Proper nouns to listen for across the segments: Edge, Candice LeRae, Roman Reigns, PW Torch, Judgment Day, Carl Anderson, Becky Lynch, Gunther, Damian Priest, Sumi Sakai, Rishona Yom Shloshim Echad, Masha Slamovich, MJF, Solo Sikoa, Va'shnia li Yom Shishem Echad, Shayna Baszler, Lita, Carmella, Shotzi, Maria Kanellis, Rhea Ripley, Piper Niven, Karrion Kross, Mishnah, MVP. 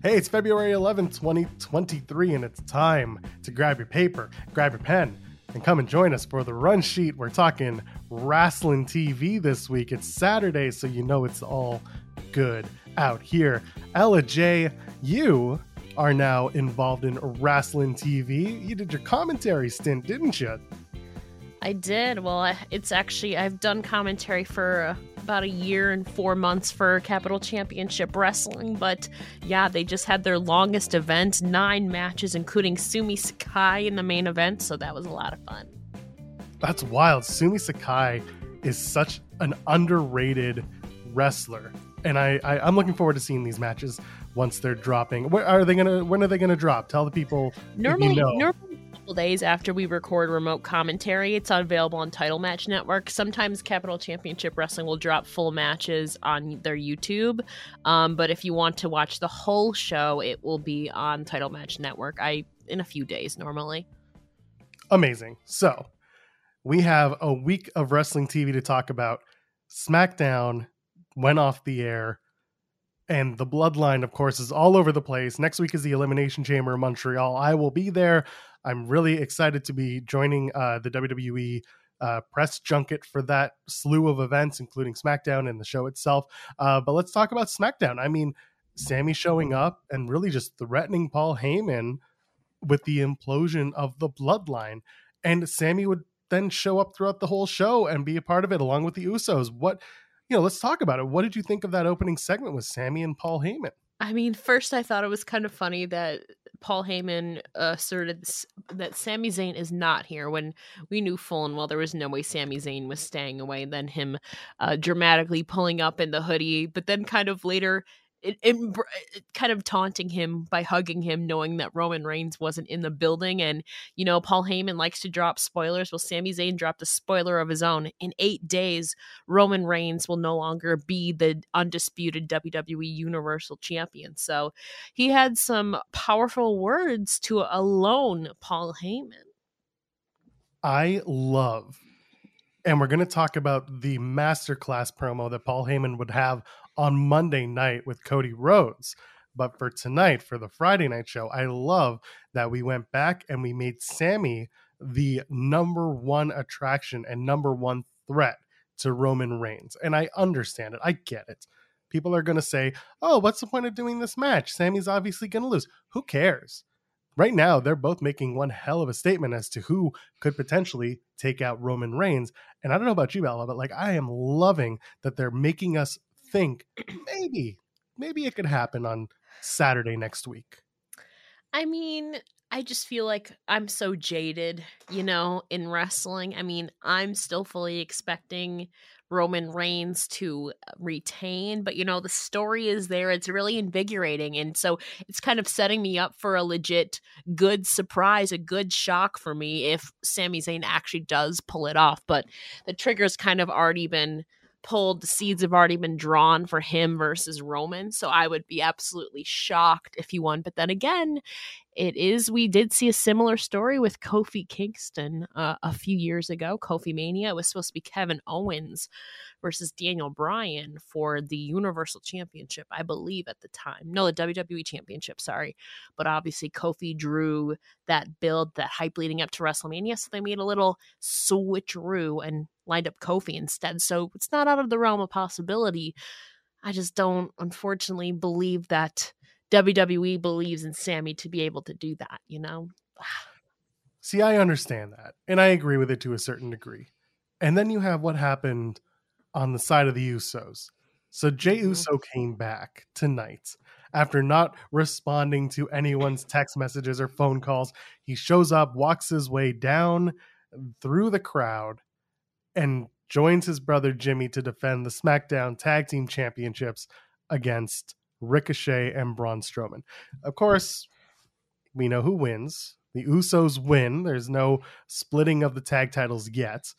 Hey, it's February 11th, 2023, and it's time to grab your paper, grab your pen, and come and join us for the Run Sheet. We're talking wrestling TV this week. It's Saturday, so you know it's all good out here. Ella J, you are now involved in wrestling TV. You did your commentary stint, didn't you? I did. Well, it's actually, I've done commentary for about a year and 4 months for Capital Championship Wrestling, but yeah, they just had their longest event, 9 matches, including Sumi Sakai in the main event, so that was a lot of fun. That's wild. Sumi Sakai is such an underrated wrestler, and I'm looking forward to seeing these matches once they're dropping. When are they gonna drop? Tell the people. Normally, a couple days after we record remote commentary, it's available on Title Match Network. Sometimes Capital Championship Wrestling will drop full matches on their YouTube, but if you want to watch the whole show, it will be on Title Match Network in a few days normally. Amazing. So we have a week of wrestling TV to talk about. SmackDown went off the air. And the Bloodline, of course, is all over the place. Next week is the Elimination Chamber in Montreal. I will be there. I'm really excited to be joining the WWE press junket for that slew of events, including SmackDown and the show itself. But let's talk about SmackDown. I mean, Sami showing up and really just threatening Paul Heyman with the implosion of the Bloodline. And Sami would then show up throughout the whole show and be a part of it along with the Usos. Let's talk about it. What did you think of that opening segment with Sami and Paul Heyman? I mean, first I thought it was kind of funny that Paul Heyman asserted that Sami Zayn is not here when we knew full and well there was no way Sami Zayn was staying away. Then him dramatically pulling up in the hoodie, but then kind of later it kind of taunting him by hugging him, knowing that Roman Reigns wasn't in the building. And, you know, Paul Heyman likes to drop spoilers. Well, Sami Zayn dropped a spoiler of his own. In 8 days, Roman Reigns will no longer be the undisputed WWE Universal Champion. So he had some powerful words to alone Paul Heyman. I love, and we're going to talk about the masterclass promo that Paul Heyman would have on Monday night with Cody Rhodes. But for tonight, for the Friday night show, I love that we went back and we made Sami the number one attraction and number one threat to Roman Reigns. And I understand it. I get it. People are going to say, oh, what's the point of doing this match? Sami's obviously going to lose. Who cares? Right now, they're both making one hell of a statement as to who could potentially take out Roman Reigns. And I don't know about you, Bella, but I am loving that they're making us think maybe it could happen on Saturday next week. I mean, I just feel like I'm so jaded, in wrestling. I mean, I'm still fully expecting Roman Reigns to retain, but the story is there. It's really invigorating. And so it's kind of setting me up for a legit good surprise, a good shock for me if Sami Zayn actually does pull it off. But the trigger's kind of already been pulled. The seeds have already been drawn for him versus Roman, so I would be absolutely shocked if he won. But then again, we did see a similar story with Kofi Kingston a few years ago. Kofi Mania was supposed to be Kevin Owens versus Daniel Bryan for the Universal Championship, I believe at the time. No, the WWE Championship, sorry. But obviously Kofi drew that build, that hype leading up to WrestleMania, so they made a little switcheroo and lined up Kofi instead. So it's not out of the realm of possibility. I just don't, unfortunately, believe that WWE believes in Sami to be able to do that, See, I understand that. And I agree with it to a certain degree. And then you have what happened on the side of the Usos. So Jey Uso came back tonight after not responding to anyone's text messages or phone calls. He shows up, walks his way down through the crowd, and joins his brother Jimmy to defend the SmackDown Tag Team Championships against Ricochet and Braun Strowman. Of course, we know who wins. The Usos win. There's no splitting of the tag titles yet.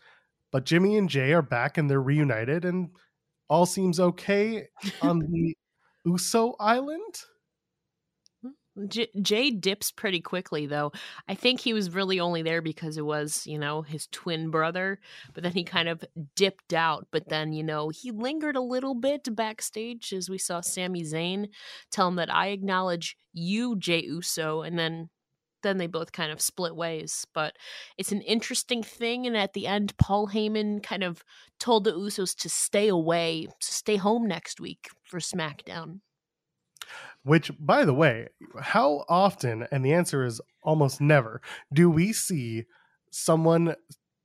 But Jimmy and Jey are back and they're reunited and all seems okay on the Uso Island. Jey dips pretty quickly, though. I think he was really only there because it was, you know, his twin brother, but then he kind of dipped out. But then, you know, he lingered a little bit backstage as we saw Sami Zayn tell him that I acknowledge you, Jey Uso, and then they both kind of split ways. But it's an interesting thing, and at the end, Paul Heyman kind of told the Usos to stay away, to stay home next week for SmackDown. Which, by the way, how often, and the answer is almost never, do we see someone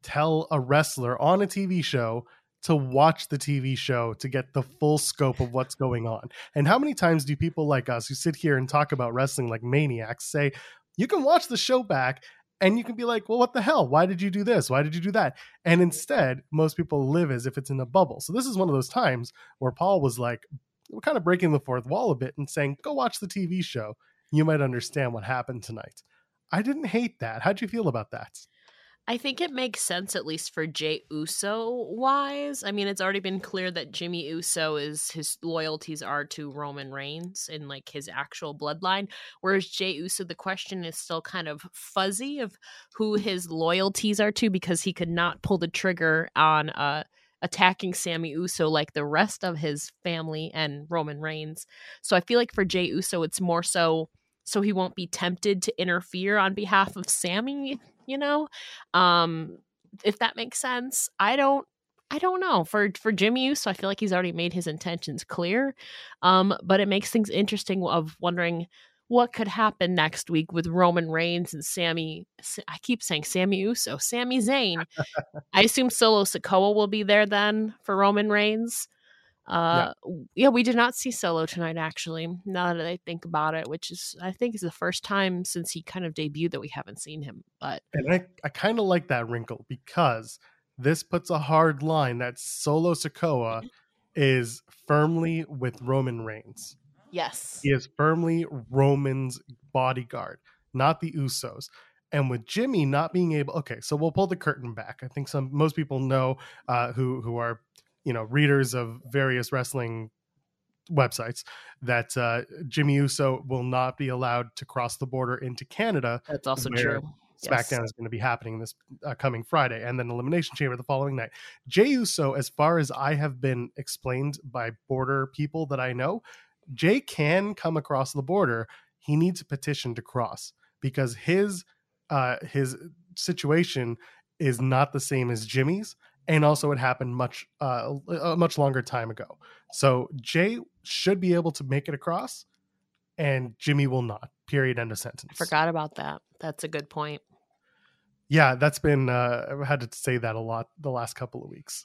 tell a wrestler on a TV show to watch the TV show to get the full scope of what's going on? And how many times do people like us who sit here and talk about wrestling like maniacs say, you can watch the show back and you can be like, well, what the hell? Why did you do this? Why did you do that? And instead, most people live as if it's in a bubble. So this is one of those times where Paul was like, we're kind of breaking the fourth wall a bit and saying, go watch the TV show. You might understand what happened tonight. I didn't hate that. How'd you feel about that? I think it makes sense, at least for Jey Uso wise. I mean, it's already been clear that Jimmy Uso is, his loyalties are to Roman Reigns and like his actual bloodline. Whereas Jey Uso, the question is still kind of fuzzy of who his loyalties are to, because he could not pull the trigger on attacking Sami Uso like the rest of his family and Roman Reigns. So I feel like for Jey Uso, it's more so he won't be tempted to interfere on behalf of Sami, you know, if that makes sense. I don't know. For Jimmy Uso, I feel like he's already made his intentions clear, but it makes things interesting of wondering what could happen next week with Roman Reigns and Sami Zayn. I assume Solo Sikoa will be there then for Roman Reigns. Yeah, we did not see Solo tonight, actually, now that I think about it, which is, I think, is the first time since he kind of debuted that we haven't seen him. And I kind of like that wrinkle, because this puts a hard line that Solo Sikoa is firmly with Roman Reigns. Yes. He is firmly Roman's bodyguard, not the Usos. And with Jimmy not being able... Okay, so we'll pull the curtain back. I think most people know who are, you know, readers of various wrestling websites that Jimmy Uso will not be allowed to cross the border into Canada. That's also true. SmackDown is going to be happening this coming Friday, and then Elimination Chamber the following night. Jey Uso, as far as I have been explained by border people that I know... Jey can come across the border. He needs a petition to cross, because his situation is not the same as Jimmy's, and also it happened a much longer time ago. So Jey should be able to make it across, and Jimmy will not. Period. End of sentence. I forgot about that. That's a good point. Yeah, that's been I had to say that a lot the last couple of weeks.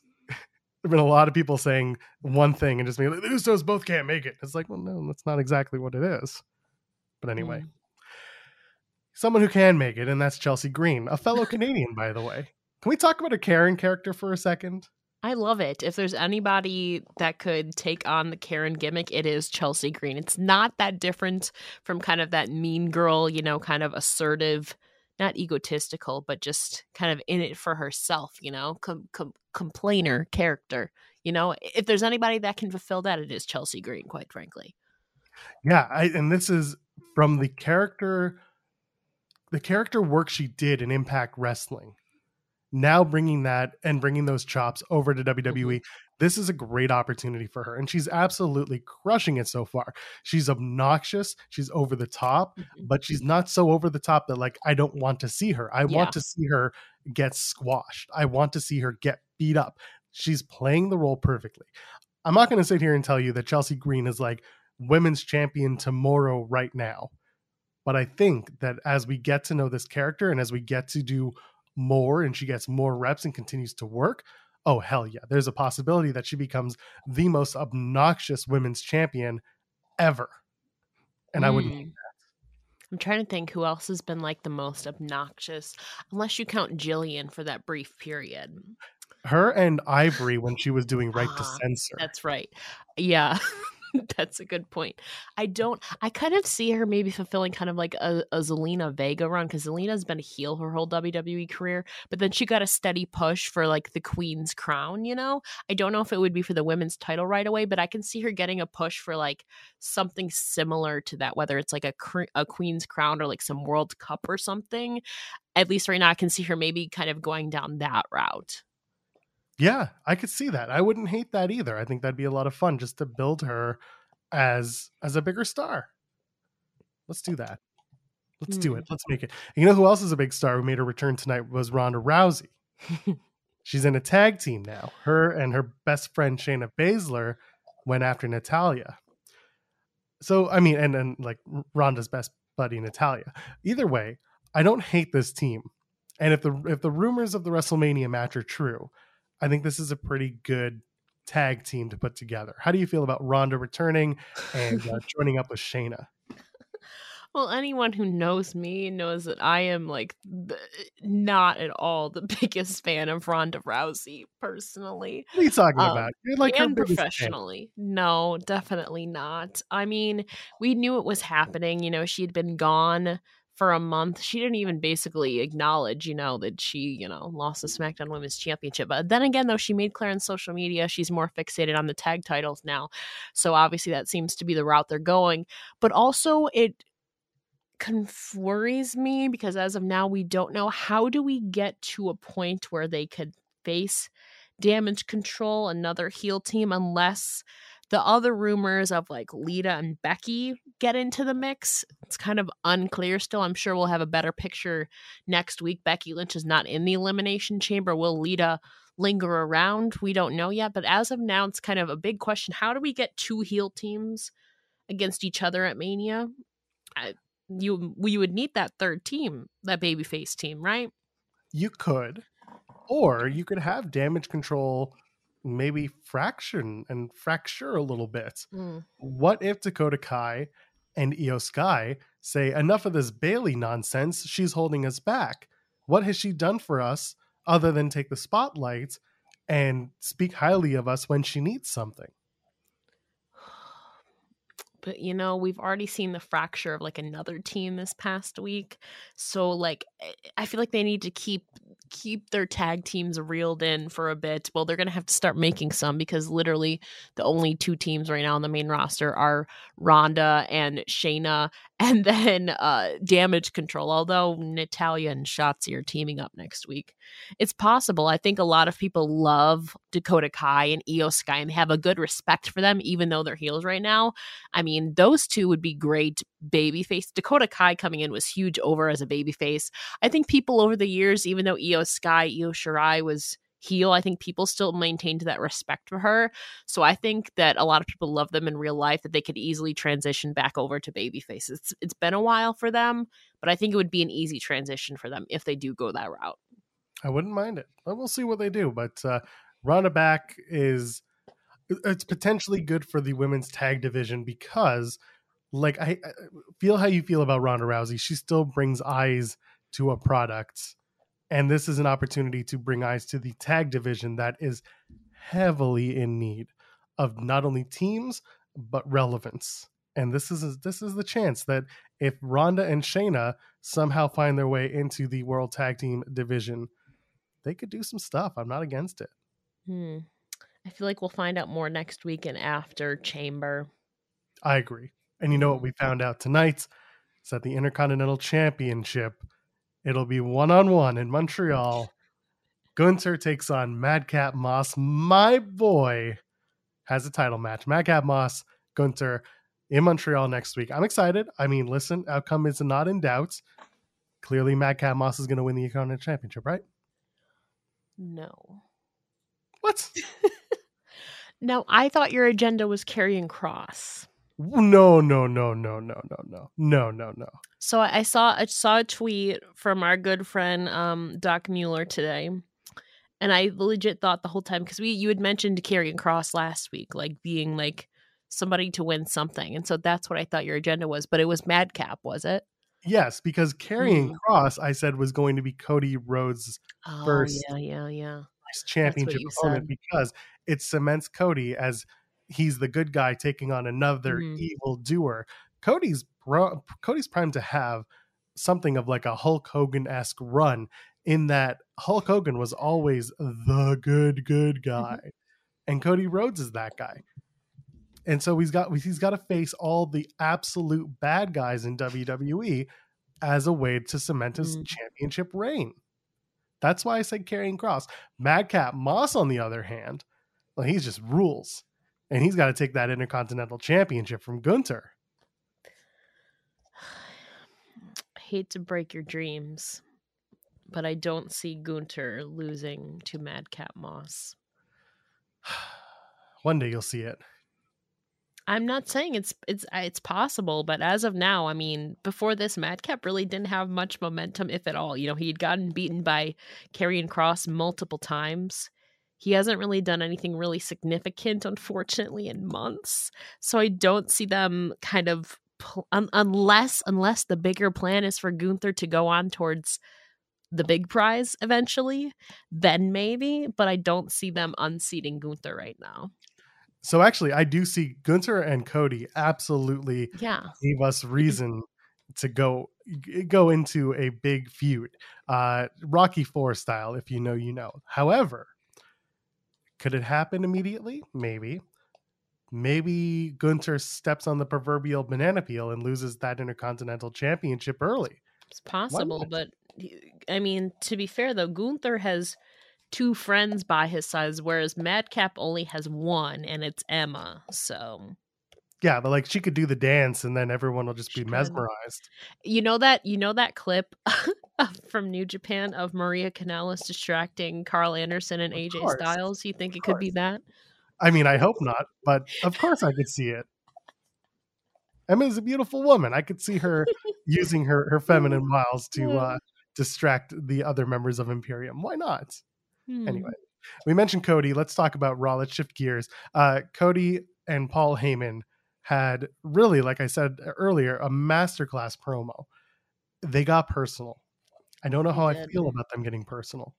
There've been a lot of people saying one thing and just being like, the Usos both can't make it. It's like, well, no, that's not exactly what it is. But anyway, someone who can make it, and that's Chelsea Green, a fellow Canadian, by the way. Can we talk about a Karen character for a second? I love it. If there's anybody that could take on the Karen gimmick, it is Chelsea Green. It's not that different from kind of that mean girl, you know, kind of assertive, not egotistical, but just kind of in it for herself, you know, complainer character. You know, if there's anybody that can fulfill that, it is Chelsea Green, quite frankly. Yeah. And this is from the character work she did in Impact Wrestling. Now bringing that and bringing those chops over to WWE, This is a great opportunity for her. And she's absolutely crushing it so far. She's obnoxious. She's over the top, but she's not so over the top that like, I don't want to see her. I want to see her get squashed. I want to see her get beat up. She's playing the role perfectly. I'm not going to sit here and tell you that Chelsea Green is like women's champion tomorrow right now. But I think that as we get to know this character and as we get to do more and she gets more reps and continues to work, oh hell yeah, there's a possibility that she becomes the most obnoxious women's champion ever. And I wouldn't hate that. I'm trying to think who else has been like the most obnoxious, unless you count Jillian for that brief period. Her and Ivory when she was doing Right to Censor. That's right. Yeah. That's a good point. I kind of see her maybe fulfilling kind of like a Zelina Vega run, because Zelina's been a heel her whole WWE career, but then she got a steady push for like the Queen's Crown, you know? I don't know if it would be for the women's title right away, but I can see her getting a push for like something similar to that, whether it's like a Queen's Crown or like some World Cup or something. At least right now, I can see her maybe kind of going down that route. Yeah, I could see that. I wouldn't hate that either. I think that'd be a lot of fun just to build her as a bigger star. Let's do that. Let's do it. Let's make it. And you know who else is a big star who made her return tonight was Ronda Rousey. She's in a tag team now. Her and her best friend Shayna Baszler went after Natalya. So, I mean, and like Ronda's best buddy Natalya. Either way, I don't hate this team. And if the rumors of the WrestleMania match are true, I think this is a pretty good tag team to put together. How do you feel about Ronda returning and joining up with Shayna? Well, anyone who knows me knows that I am like not at all the biggest fan of Ronda Rousey personally. What are you talking about? You're like her professionally. No, definitely not. I mean, we knew it was happening. You know, she'd been gone for a month. She didn't even basically acknowledge, you know, that she, you know, lost the SmackDown Women's Championship. But then again, though, she made clear on social media she's more fixated on the tag titles now. So obviously that seems to be the route they're going. But also it worries me because as of now, we don't know, how do we get to a point where they could face Damage Control, another heel team, unless the other rumors of like Lita and Becky get into the mix. It's kind of unclear still. I'm sure we'll have a better picture next week. Becky Lynch is not in the Elimination Chamber. Will Lita linger around? We don't know yet. But as of now, it's kind of a big question. How do we get two heel teams against each other at Mania? You would need that third team, that babyface team, right? You could. Or you could have Damage Control maybe fracture a little bit. What if Dakota Kai and Io Sky say enough of this Bailey nonsense, she's holding us back? What has she done for us other than take the spotlight and speak highly of us when she needs something? But, you know, we've already seen the fracture of like another team this past week. So like, I feel like they need to keep their tag teams reeled in for a bit. Well, they're going to have to start making some, because literally the only two teams right now on the main roster are Ronda and Shayna, and then Damage Control. Although Natalya and Shotzi are teaming up next week. It's possible. I think a lot of people love Dakota Kai and Io Sky and have a good respect for them, even though they're heels right now. I mean, those two would be great babyface. Dakota Kai coming in was huge over as a babyface. I think people over the years, even though Io Sky, Io Shirai was heel, I think people still maintained that respect for her. So I think that a lot of people love them in real life, that they could easily transition back over to babyface. It's been a while for them, but I think it would be an easy transition for them if they do go that route. I wouldn't mind it. We'll see what they do, but Ronda back is, it's potentially good for the women's tag division, because like, I feel how you feel about Ronda Rousey. She still brings eyes to a product. And this is an opportunity to bring eyes to the tag division that is heavily in need of not only teams, but relevance. And this is the chance that if Ronda and Shayna somehow find their way into the World Tag Team division, they could do some stuff. I'm not against it. I feel like we'll find out more next week and after Chamber. I agree. And you know what we found out tonight is that the Intercontinental Championship, it'll be 1-on-1 in Montreal. Gunther takes on Madcap Moss. My boy has a title match. Madcap Moss, Gunther in Montreal next week. I'm excited. I mean, listen, outcome is not in doubt. Clearly, Madcap Moss is going to win the Intercontinental Championship, right? No. What? No, I thought your agenda was Karrion Kross. No. So I saw a tweet from our good friend Doc Mueller today, and I legit thought the whole time, because you had mentioned Karrion Kross last week, like being like somebody to win something, and so that's what I thought your agenda was. But it was Madcap, was it? Yes, because Karrion Kross, I said, was going to be Cody Rhodes' first championship opponent, because it cements Cody as he's the good guy taking on another evil doer. Cody's primed to have something of like a Hulk Hogan-esque run, in that Hulk Hogan was always the good guy, and Cody Rhodes is that guy. And so he's got to face all the absolute bad guys in WWE as a way to cement his championship reign. That's why I said Karrion Kross. Madcap Moss, on the other hand, well, he's just rules, and he's got to take that Intercontinental Championship from Gunther. I hate to break your dreams, but I don't see Gunther losing to Madcap Moss. One day you'll see it. I'm not saying it's possible, but as of now, I mean, before this, Madcap really didn't have much momentum, if at all. You know, he'd gotten beaten by Karrion Kross multiple times. He hasn't really done anything really significant, unfortunately, in months. So I don't see them kind of, unless the bigger plan is for Gunther to go on towards the big prize eventually, then maybe. But I don't see them unseating Gunther right now. So actually, I do see Gunther and Cody absolutely gave us reason to go into a big feud. Rocky IV style, if you know, you know. However, could it happen immediately? Maybe. Maybe Gunther steps on the proverbial banana peel and loses that Intercontinental Championship early. It's possible, but I mean, to be fair, though, Gunther has two friends by his size, whereas Madcap only has one, and it's Emma. So yeah, but like, she could do the dance and then everyone will just be mesmerized. You know that clip from New Japan of Maria Kanellis distracting Carl Anderson and AJ Styles? You think it could be that? I mean, I hope not, but of course I could see it. Emma's a beautiful woman. I could see her using her feminine wiles to distract the other members of Imperium. Why not? Anyway, we mentioned Cody. Let's talk about Raw. Let's shift gears. Cody and Paul Heyman had really, like I said earlier, a masterclass promo. They got personal. I don't know how I feel about them getting personal,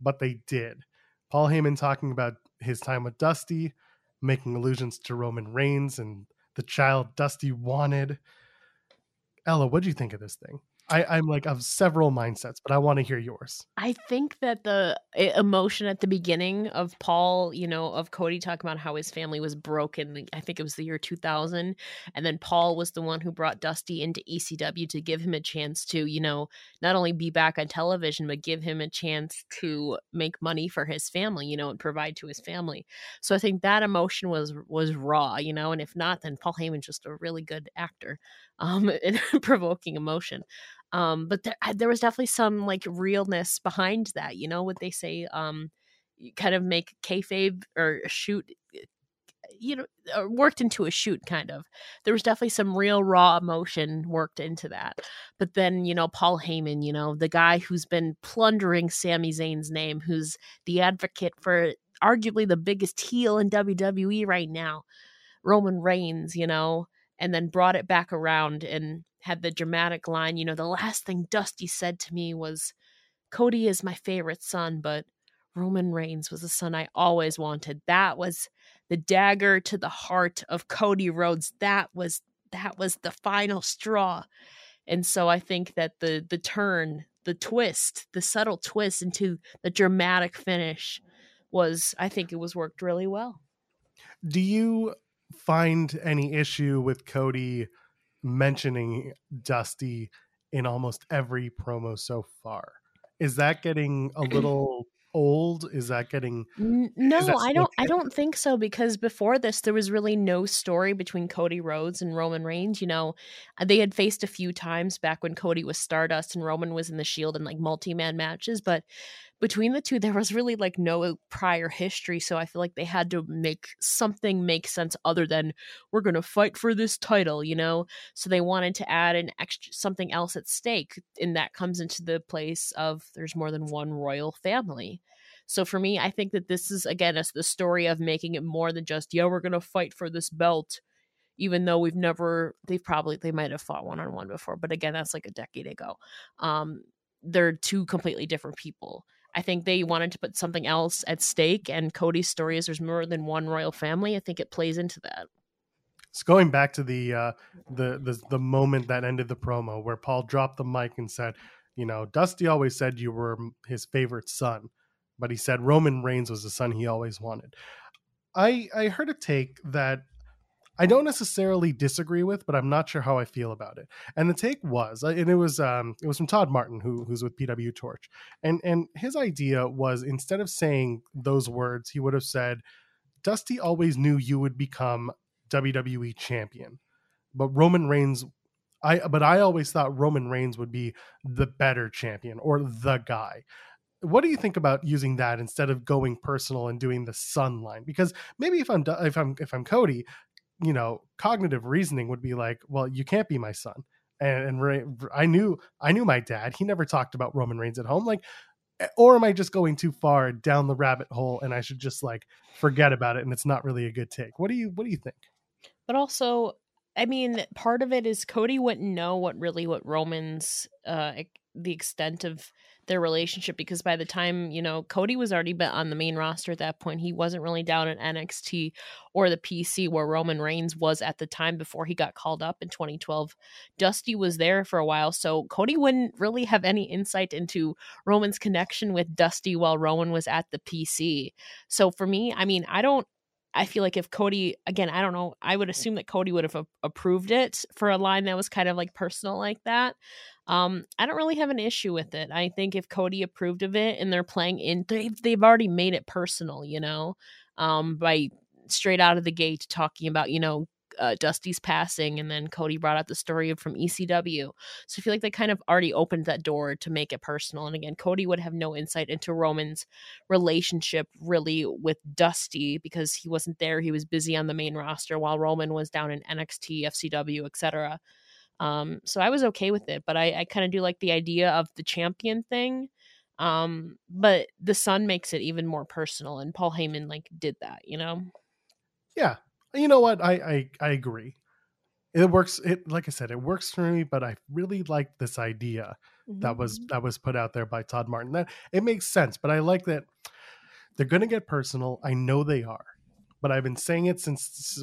but they did. Paul Heyman talking about his time with Dusty, making allusions to Roman Reigns and the child Dusty wanted. Ella, what do you think of this thing? I'm like of several mindsets, but I want to hear yours. I think that the emotion at the beginning of Paul, you know, of Cody talking about how his family was broken, I think it was the year 2000. And then Paul was the one who brought Dusty into ECW to give him a chance to, you know, not only be back on television, but give him a chance to make money for his family, you know, and provide to his family. So I think that emotion was raw, you know, and if not, then Paul Heyman's just a really good actor. And provoking emotion. But there was definitely some like realness behind that, you know, what they say, you kind of make kayfabe or shoot, you know, or worked into a shoot kind of. There was definitely some real raw emotion worked into that. But then, you know, Paul Heyman, you know, the guy who's been plundering Sami Zayn's name, who's the advocate for arguably the biggest heel in WWE right now, Roman Reigns, you know, and then brought it back around and had the dramatic line, you know, the last thing Dusty said to me was, Cody is my favorite son, but Roman Reigns was the son I always wanted. That was the dagger to the heart of Cody Rhodes. That was the final straw. And so I think that the turn, the twist, the subtle twist into the dramatic finish was, I think it was worked really well. Do you find any issue with Cody mentioning Dusty in almost every promo so far? Is that getting a little old? Is that getting I don't think so, because before this there was really no story between Cody Rhodes and Roman Reigns. You know, they had faced a few times back when Cody was Stardust and Roman was in the Shield in like multi-man matches, but between the two, there was really like no prior history. So I feel like they had to make something make sense other than we're going to fight for this title, you know? So they wanted to add an extra something else at stake. And that comes into the place of there's more than one royal family. So for me, I think that this is, again, it's the story of making it more than just, yo, we're going to fight for this belt, even though they might have fought one-on-one before. But again, that's like a decade ago. They're two completely different people. I think they wanted to put something else at stake, and Cody's story is there's more than one royal family. I think it plays into that. It's going back to the moment that ended the promo where Paul dropped the mic and said, you know, Dusty always said you were his favorite son, but he said Roman Reigns was the son he always wanted. I heard a take that I don't necessarily disagree with, but I'm not sure how I feel about it. And the take was, and it was from Todd Martin, who's with PW Torch. And his idea was, instead of saying those words, he would have said, Dusty always knew you would become WWE champion, but I always thought Roman Reigns would be the better champion or the guy. What do you think about using that instead of going personal and doing the son line? Because maybe if I'm Cody, you know, cognitive reasoning would be like, well, you can't be my son. And I knew my dad. He never talked about Roman Reigns at home. Like, or am I just going too far down the rabbit hole and I should just like forget about it? And it's not really a good take. What do you think? But also, I mean, part of it is Cody wouldn't know what Roman's, the extent of their relationship, because by the time, you know, Cody was already on the main roster at that point. He wasn't really down at NXT or the PC where Roman Reigns was at the time before he got called up in 2012. Dusty was there for a while, so Cody wouldn't really have any insight into Roman's connection with Dusty while Roman was at the PC. So for me, I mean, I feel like if Cody, again, I don't know, I would assume that Cody would have approved it for a line that was kind of like personal like that. I don't really have an issue with it. I think if Cody approved of it and they're playing in, they've already made it personal, you know, by straight out of the gate talking about, you know, Dusty's passing, and then Cody brought out the story from ECW. So I feel like they kind of already opened that door to make it personal. And again, Cody would have no insight into Roman's relationship really with Dusty because he wasn't there. He was busy on the main roster while Roman was down in NXT, FCW, etc. So I was okay with it, but I kind of do like the idea of the champion thing. But the son makes it even more personal, and Paul Heyman like did that, you know? Yeah. You know what? I agree. It works. It, like I said, it works for me, but I really like this idea that was put out there by Todd Martin. That it makes sense, but I like that they're going to get personal. I know they are, but I've been saying it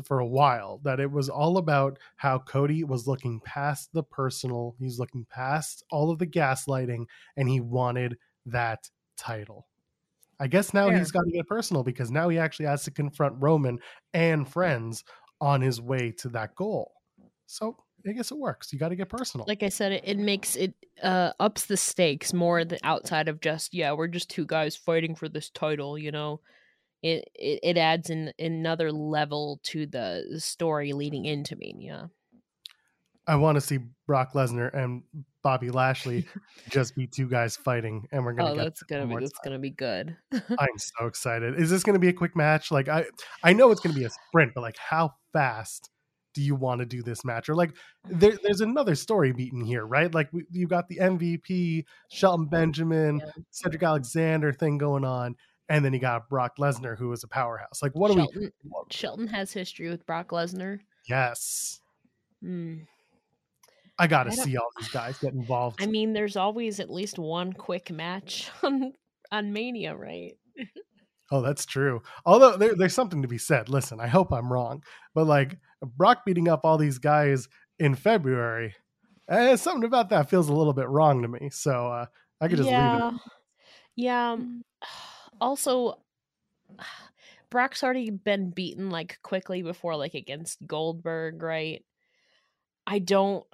for a while that it was all about how Cody was looking past the personal. He's looking past all of the gaslighting, and he wanted that title. I guess now he's got to get personal because now he actually has to confront Roman and friends on his way to that goal. So I guess it works. You got to get personal. Like I said, it makes it ups the stakes more outside of just, we're just two guys fighting for this title. You know, it adds another level to the story leading into Mania. I want to see Brock Lesnar and Bobby Lashley just be two guys fighting, and we're gonna. That's gonna be good. I'm so excited. Is this gonna be a quick match? Like I know it's gonna be a sprint, but like, how fast do you want to do this match? Or like, there's another story beaten here, right? Like you got the MVP, Shelton Benjamin, Cedric Alexander thing going on. And then you got Brock Lesnar, who is a powerhouse. Like, Shelton has history with Brock Lesnar. Yes. I got to see all these guys get involved. I mean, there's always at least one quick match on Mania, right? Oh, that's true. Although there's something to be said. Listen, I hope I'm wrong, but like Brock beating up all these guys in February, something about that feels a little bit wrong to me. So I could just leave it. Yeah. Also, Brock's already been beaten like quickly before, like against Goldberg, right? I don't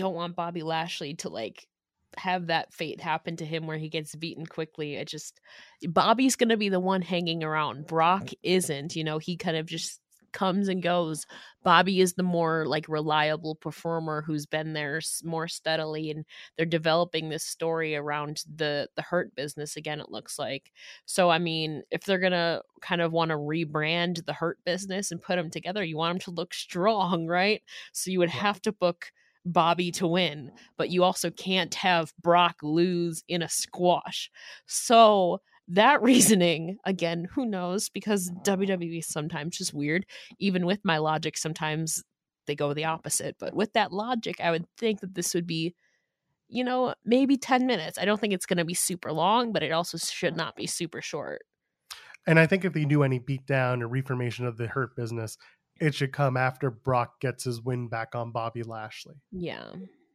want Bobby Lashley to like have that fate happen to him where he gets beaten quickly. It just, Bobby's going to be the one hanging around. Brock isn't, you know, he kind of just comes and goes. Bobby is the more like reliable performer who's been there more steadily, and they're developing this story around the Hurt Business again, it looks like. So I mean, if they're gonna kind of want to rebrand the Hurt Business and put them together, you want them to look strong, right? So you would have to book Bobby to win, but you also can't have Brock lose in a squash. So that reasoning, again, who knows? Because WWE is sometimes just weird. Even with my logic, sometimes they go the opposite. But with that logic, I would think that this would be you know, maybe 10 minutes. I don't think it's going to be super long, but it also should not be super short. And I think if they do any beatdown or reformation of the Hurt Business, it should come after Brock gets his win back on Bobby Lashley. Yeah.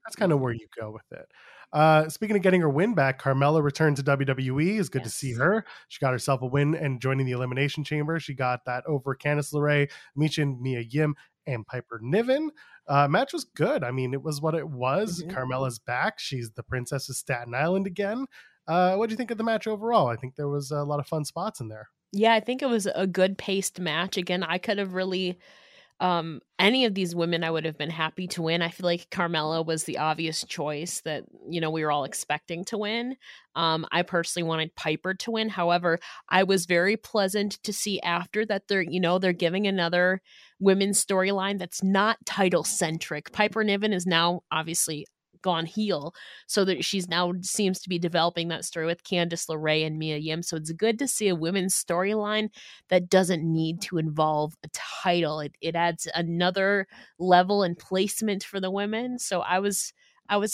That's kind of where you go with it. Speaking of getting her win back, Carmella returned to WWE. It's good to see her. She got herself a win and joining the Elimination Chamber. She got that over Candice LeRae, Michin, Mia Yim, and Piper Niven. Match was good. I mean, it was what it was. Mm-hmm. Carmella's back. She's the princess of Staten Island again. What do you think of the match overall? I think there was a lot of fun spots in there. Yeah, I think it was a good paced match. Again, I could have really... any of these women I would have been happy to win. I feel like Carmella was the obvious choice that, you know, we were all expecting to win. I personally wanted Piper to win. However, I was very pleasant to see after that they're giving another women's storyline that's not title centric. Piper Niven is now obviously gone heel, so that she's now seems to be developing that story with Candice LeRae and Mia Yim. So it's good to see a women's storyline that doesn't need to involve a title. It adds another level and placement for the women. So I was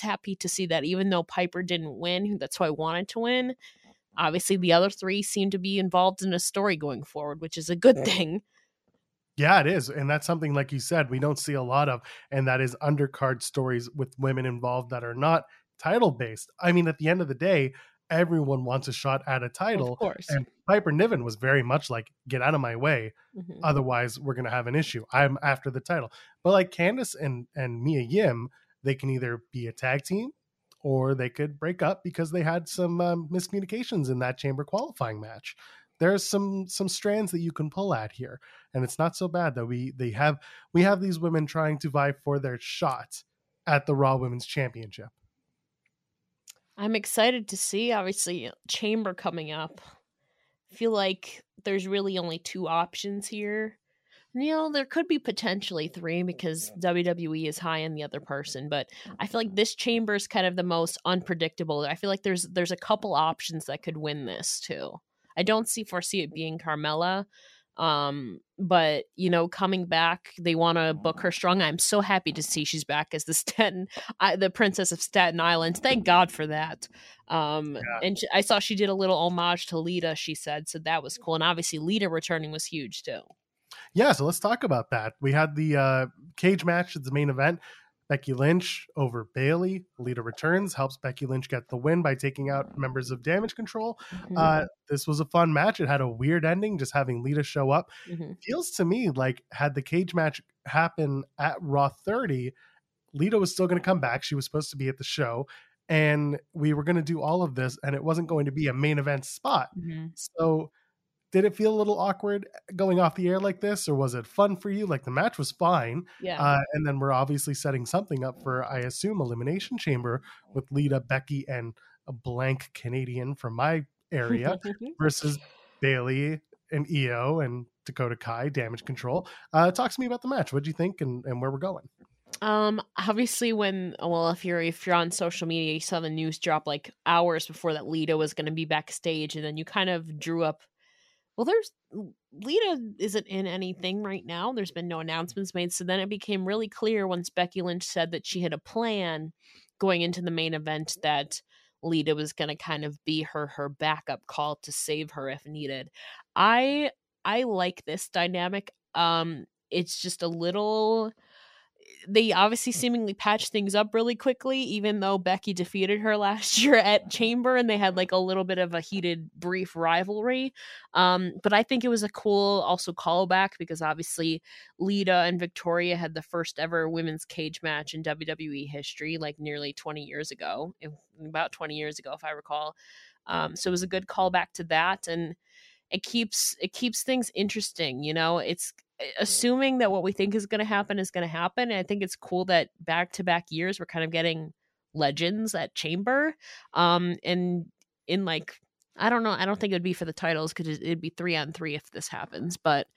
happy to see that, even though Piper didn't win, that's who I wanted to win. Obviously the other three seem to be involved in a story going forward, which is a good thing. Yeah, it is. And that's something, like you said, we don't see a lot of, and that is undercard stories with women involved that are not title based. I mean, at the end of the day, everyone wants a shot at a title. Of course. And Piper Niven was very much like, get out of my way. Mm-hmm. Otherwise, we're going to have an issue. I'm after the title. But like Candice and Mia Yim, they can either be a tag team or they could break up because they had some miscommunications in that chamber qualifying match. There's some strands that you can pull at here, and it's not so bad that we have these women trying to vie for their shot at the Raw Women's Championship. I'm excited to see, obviously, Chamber coming up. I feel like there's really only two options here. You know, there could be potentially three because WWE is high on the other person, but I feel like this Chamber is kind of the most unpredictable. I feel like there's a couple options that could win this too. I don't foresee it being Carmella, but, you know, coming back, they want to book her strong. I'm so happy to see she's back as the princess of Staten Island. Thank God for that. And I saw she did a little homage to Lita, she said, so that was cool. And obviously Lita returning was huge too. Yeah, so let's talk about that. We had the cage match at the main event. Becky Lynch over Bailey. Lita returns, helps Becky Lynch get the win by taking out members of Damage Control. Mm-hmm. This was a fun match. It had a weird ending, just having Lita show up. Mm-hmm. Feels to me like had the cage match happen at Raw 30, Lita was still going to come back. She was supposed to be at the show, and we were going to do all of this, and it wasn't going to be a main event spot. Mm-hmm. So did it feel a little awkward going off the air like this, or was it fun for you? Like, the match was fine. Yeah. And then we're obviously setting something up for, I assume, Elimination Chamber with Lita, Becky, and a blank Canadian from my area versus Bailey and Io and Dakota Kai, Damage Control. Talk to me about the match. What'd you think and where we're going? Obviously if you're on social media, you saw the news drop like hours before that Lita was going to be backstage. And then you kind of drew up, well, Lita isn't in anything right now. There's been no announcements made. So then it became really clear once Becky Lynch said that she had a plan going into the main event that Lita was going to kind of be her backup call to save her if needed. I like this dynamic. It's just a little... They obviously seemingly patched things up really quickly, even though Becky defeated her last year at Chamber and they had like a little bit of a heated brief rivalry. But I think it was a cool also callback because obviously Lita and Victoria had the first ever women's cage match in WWE history, like nearly 20 years ago, about 20 years ago, if I recall. So it was a good callback to that. And it keeps things interesting. You know, it's, assuming that what we think is going to happen is going to happen. And I think it's cool that back-to-back years we're kind of getting legends at Chamber. And in like, I don't know, I don't think it would be for the titles because it'd be 3-on-3 if this happens. But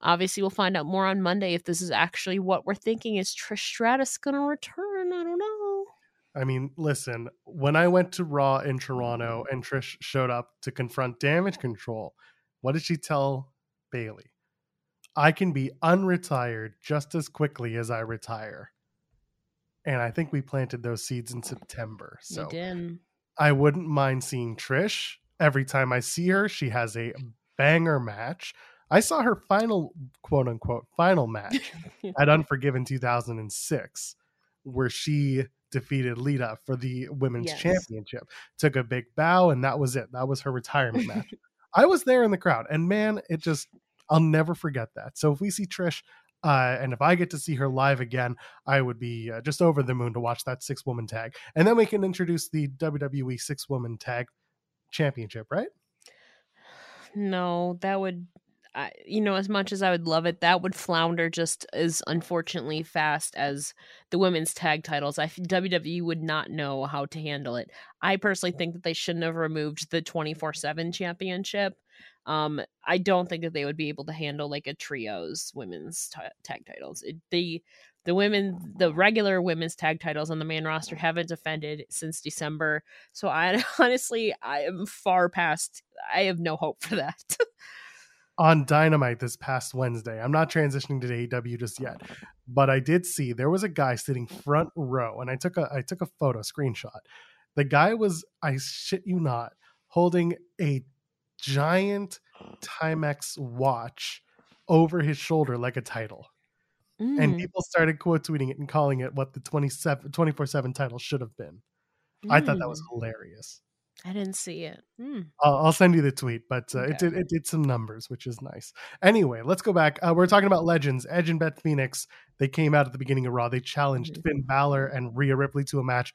obviously we'll find out more on Monday if this is actually what we're thinking. Is Trish Stratus going to return? I don't know. I mean, listen, when I went to Raw in Toronto and Trish showed up to confront Damage Control, what did she tell Bailey? I can be unretired just as quickly as I retire. And I think we planted those seeds in September. So I wouldn't mind seeing Trish. Every time I see her, she has a banger match. I saw her final, quote unquote, final match at Unforgiven 2006, where she defeated Lita for the women's championship, took a big bow, and that was it. That was her retirement match. I was there in the crowd, and man, it just, I'll never forget that. So if we see Trish, and if I get to see her live again, I would be just over the moon to watch that 6-woman tag. And then we can introduce the WWE 6-woman tag championship, right? No, that would, you know, as much as I would love it, that would flounder just as unfortunately fast as the women's tag titles. WWE would not know how to handle it. I personally think that they shouldn't have removed the 24/7 championship. I don't think that they would be able to handle like a trios women's tag titles. The regular women's tag titles on the main roster haven't defended since December. So I am far past. I have no hope for that. On Dynamite this past Wednesday, I'm not transitioning to AEW just yet, but I did see there was a guy sitting front row, and I took a photo screenshot. The guy was, I shit you not, holding a giant Timex watch over his shoulder like a title. And people started quote tweeting it and calling it what the 24/7 title should have been. I thought that was hilarious. I didn't see it. I'll send you the tweet, but okay. It did some numbers, which is nice. Anyway, let's go back. We're talking about legends. Edge and Beth Phoenix. They came out at the beginning of Raw. They challenged Finn Balor and Rhea Ripley to a match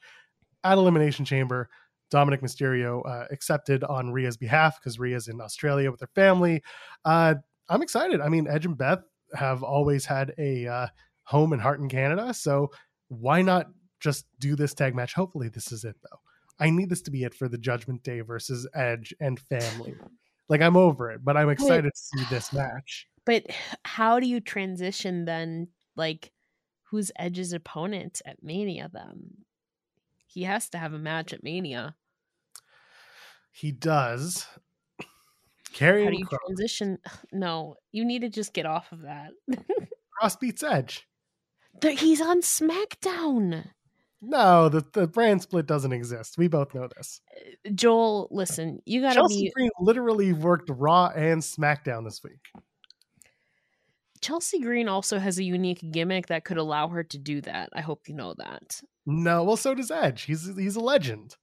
at Elimination Chamber. Dominik Mysterio accepted on Rhea's behalf because Rhea's in Australia with her family. I'm excited. I mean, Edge and Beth have always had a home and heart in Canada, so why not just do this tag match? Hopefully this is it, though. I need this to be it for the Judgment Day versus Edge and family. Like, I'm over it, but I'm excited to see this match. But how do you transition then? Like, who's Edge's opponent at Mania then? He has to have a match at Mania. He does. How do you transition? No, you need to just get off of that. Cross beats Edge. He's on SmackDown. No, the brand split doesn't exist. We both know this. Joel, listen, you gotta Chelsea Green literally worked Raw and SmackDown this week. Chelsea Green also has a unique gimmick that could allow her to do that. I hope you know that. No, well, so does Edge. He's a legend.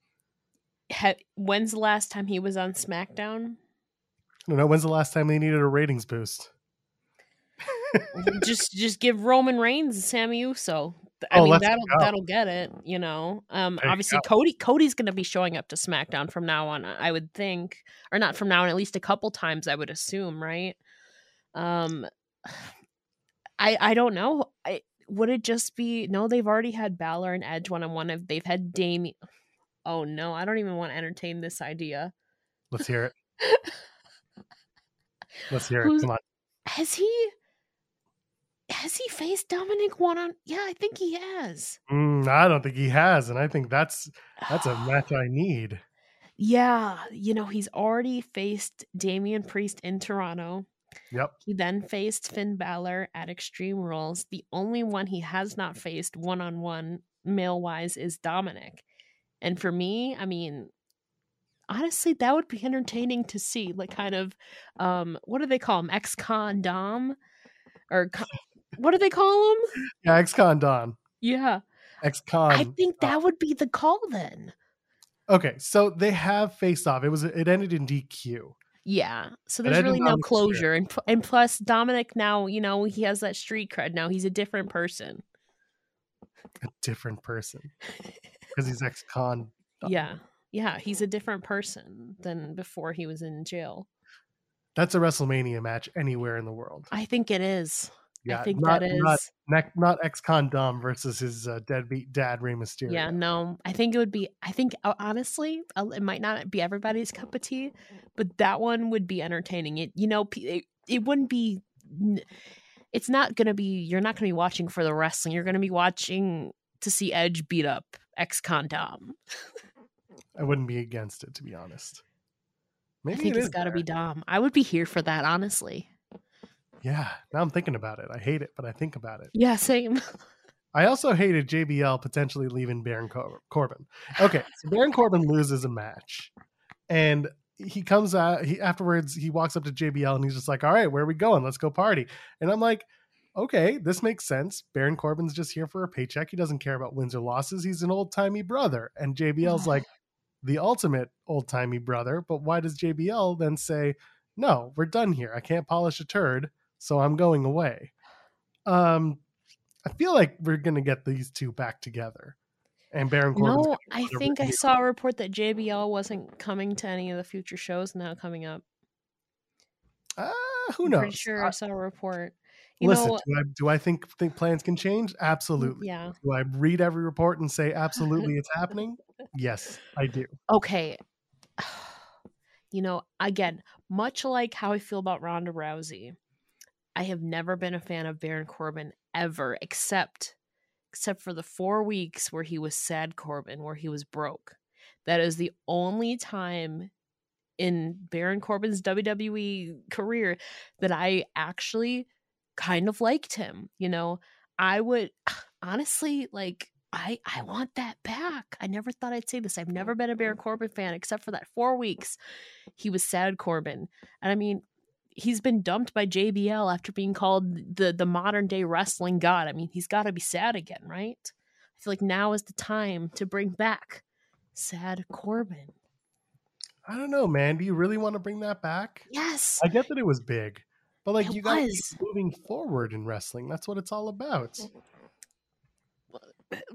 When's the last time he was on SmackDown? I don't know. When's the last time they needed a ratings boost? just give Roman Reigns and Sami Uso. I mean, that'll get it, you know. Obviously, Cody's going to be showing up to SmackDown from now on, I would think, or not from now on, at least a couple times, I would assume, right? I don't know. Would it just be? No, they've already had Balor and Edge one-on-one. They've had Damien. Oh no, I don't even want to entertain this idea. Let's hear it. Let's hear it. Come on. Has he faced Dominik one-on-one? Yeah, I think he has. I don't think he has, and I think that's a match I need. Yeah, you know, he's already faced Damian Priest in Toronto. Yep. He then faced Finn Balor at Extreme Rules. The only one he has not faced one-on-one male-wise is Dominik. And for me, I mean, honestly, that would be entertaining to see. Like, kind of, what do they call him? Ex-con Dom? Or what do they call him? Yeah, ex-con Dom. Yeah. Ex-con. I think that would be the call then. Okay, so they have faced off. It ended in DQ. Yeah, so there's really no closure. And plus, Dominik now, you know, he has that street cred now. He's a different person. A different person. Because he's ex-con Dom. Yeah, he's a different person than before he was in jail. That's a WrestleMania match anywhere in the world. I think it is. Yeah, I think that is. Not ex-con Dom versus his deadbeat dad, Rey Mysterio. Yeah, no. I think it would be, honestly, it might not be everybody's cup of tea, but that one would be entertaining. It wouldn't be, it's not going to be, you're not going to be watching for the wrestling. You're going to be watching to see Edge beat up ex-con Dom. I wouldn't be against it, to be honest. Maybe I think it's got to be Dom. I would be here for that, honestly. Yeah, now I'm thinking about it. I hate it, but I think about it. Yeah, same. I also hated JBL potentially leaving Baron Corbin. Okay, so Baron Corbin loses a match, and he comes out. He afterwards he walks up to JBL and he's just like, "All right, where are we going? Let's go party." And I'm like, okay, this makes sense. Baron Corbin's just here for a paycheck. He doesn't care about wins or losses. He's an old-timey brother. And JBL's like the ultimate old-timey brother. But why does JBL then say, no, we're done here. I can't polish a turd, so I'm going away. I feel like we're going to get these two back together. And Baron Corbin's... No, I think I saw a report that JBL wasn't coming to any of the future shows now coming up. Who knows? I'm pretty sure I saw a report. Listen, know, do I think plans can change? Absolutely. Yeah. Do I read every report and say, absolutely, it's happening? Yes, I do. Okay. You know, again, much like how I feel about Ronda Rousey, I have never been a fan of Baron Corbin ever, except for the 4 weeks where he was sad Corbin, where he was broke. That is the only time in Baron Corbin's WWE career that I actually kind of liked him. You know, I would honestly like, I want that back. I never thought I'd say this. I've never been a Baron Corbin fan except for that 4 weeks he was sad Corbin. And I mean, he's been dumped by JBL after being called the modern day wrestling god. I mean, he's got to be sad again, right? I feel like now is the time to bring back sad Corbin. I don't know, man. Do you really want to bring that back? Yes. I get that it was big. But like you guys moving forward in wrestling, that's what it's all about.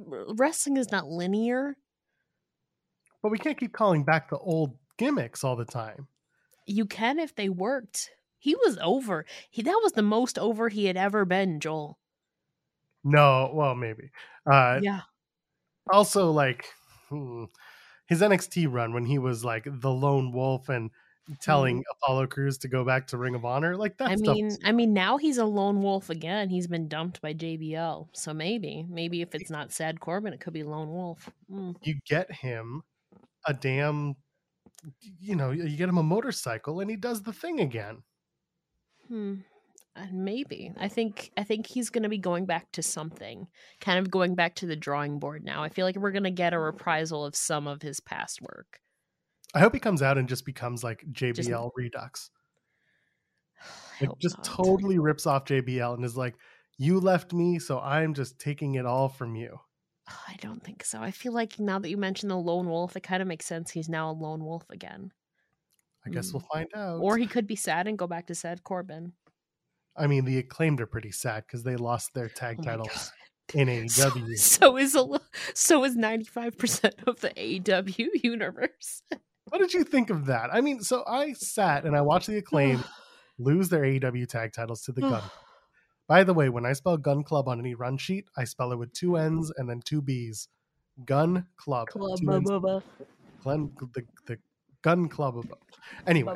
Wrestling is not linear. But we can't keep calling back the old gimmicks all the time. You can if they worked. He was over. That was the most over he had ever been, Joel. No, well, maybe. Yeah. Also, like his NXT run when he was like the lone wolf and telling Apollo Crews to go back to Ring of Honor, like that. I mean, now he's a lone wolf again. He's been dumped by JBL, so maybe if it's not sad Corbin, it could be lone wolf. You get him a damn, you know, you get him a motorcycle, and he does the thing again. And maybe I think he's going to be going back to something, kind of going back to the drawing board now. I feel like we're going to get a reprisal of some of his past work. I hope he comes out and just becomes like JBL Redux. It just not. Totally rips off JBL and is like, you left me, so I'm just taking it all from you. Oh, I don't think so. I feel like now that you mentioned the lone wolf, it kind of makes sense. He's now a lone wolf again. I guess we'll find out. Or he could be sad and go back to sad Corbin. I mean, the Acclaimed are pretty sad because they lost their tag titles in AEW. So is 95% of the AEW universe. What did you think of that? I mean, so I sat and I watched the Acclaimed lose their AEW tag titles to the Gun. By the way, when I spell Gun Club on any run sheet, I spell it with 2 N's and then 2 B's. Gun Club. The Gun Club. Anyway,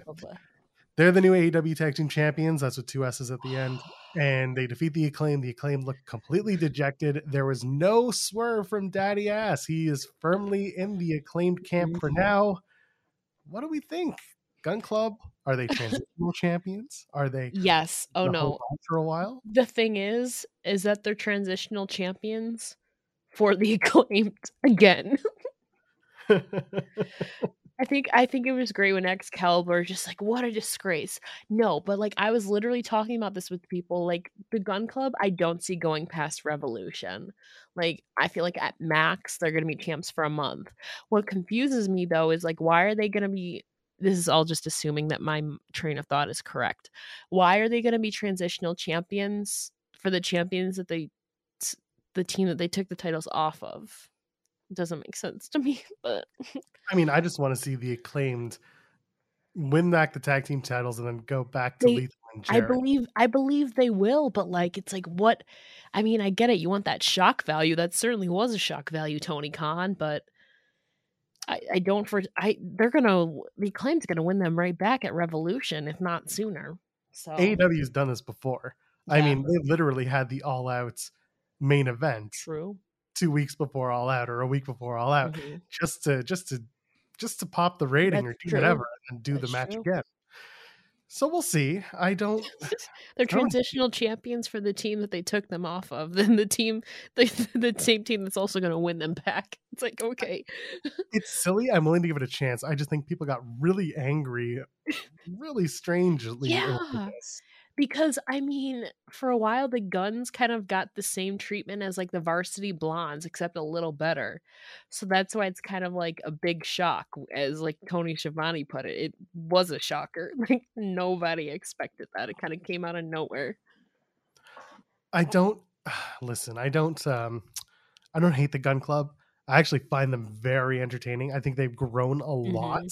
they're the new AEW Tag Team Champions. That's with 2 S's at the end. And they defeat the Acclaimed. The Acclaimed looked completely dejected. There was no swerve from Daddy Ass. He is firmly in the Acclaimed camp for now. What do we think? Gun Club? Are they transitional champions? Are they? Yes. Oh no. For a while. The thing is that they're transitional champions for the Acclaimed again. I think it was great when Excalibur just like, what a disgrace. No, but like I was literally talking about this with people. Like the Gun Club, I don't see going past Revolution. Like I feel like at max they're gonna be champs for a month. What confuses me though is like, why are they gonna be? This is all just assuming that my train of thought is correct. Why are they gonna be transitional champions for the champions that the team that they took the titles off of? Doesn't make sense to me, but I mean, I just want to see the Acclaimed win back the tag team titles and then go back to Lethal and Jared. I believe they will, but like it's like what I mean, I get it, you want that shock value. That certainly was a shock value, Tony Khan, but the Acclaimed's gonna win them right back at Revolution, if not sooner. So AEW's done this before. Yeah. I mean, they literally had the All Out's main event. True. 2 weeks before All Out or a week before All Out, just to pop the rating. That's or do true. Whatever and do That's the match true. Again. So we'll see. I don't. They're transitional champions for the team that they took them off of. Then the team, the same team that's also going to win them back. It's like, okay. It's silly. I'm willing to give it a chance. I just think people got really angry, really strangely. Yeah. Because, I mean, for a while, the Guns kind of got the same treatment as, like, the Varsity Blondes, except a little better. So that's why it's kind of, like, a big shock, as, like, Tony Schiavone put it. It was a shocker. Like, nobody expected that. It kind of came out of nowhere. I don't hate the Gun Club. I actually find them very entertaining. I think they've grown a lot.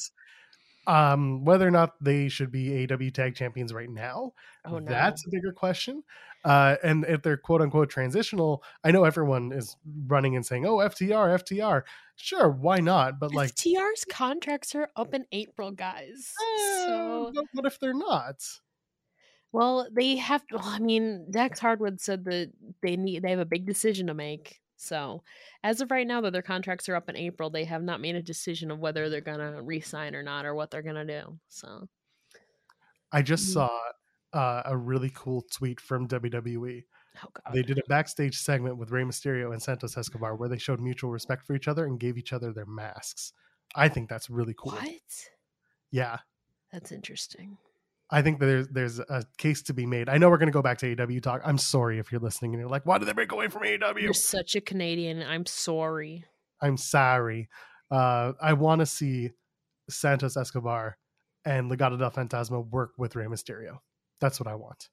Whether or not they should be AEW tag champions right now, that's a bigger question. And if they're quote unquote transitional, I know everyone is running and saying, oh, FTR. Sure, why not? But like, FTR's contracts are up in April, guys. So what if they're not? Well, they have to. I mean, Dax Hardwood said that they have a big decision to make. So as of right now, though, their contracts are up in April. They have not made a decision of whether they're going to re-sign or not, or what they're going to do. So I just saw a really cool tweet from WWE. Oh, God. They did a backstage segment with Rey Mysterio and Santos Escobar where they showed mutual respect for each other and gave each other their masks. I think that's really cool. What? Yeah. That's interesting. I think that there's a case to be made. I know we're going to go back to AEW talk. I'm sorry if you're listening and you're like, why did they break away from AEW? You're such a Canadian. I'm sorry. I want to see Santos Escobar and Legado del Fantasma work with Rey Mysterio. That's what I want.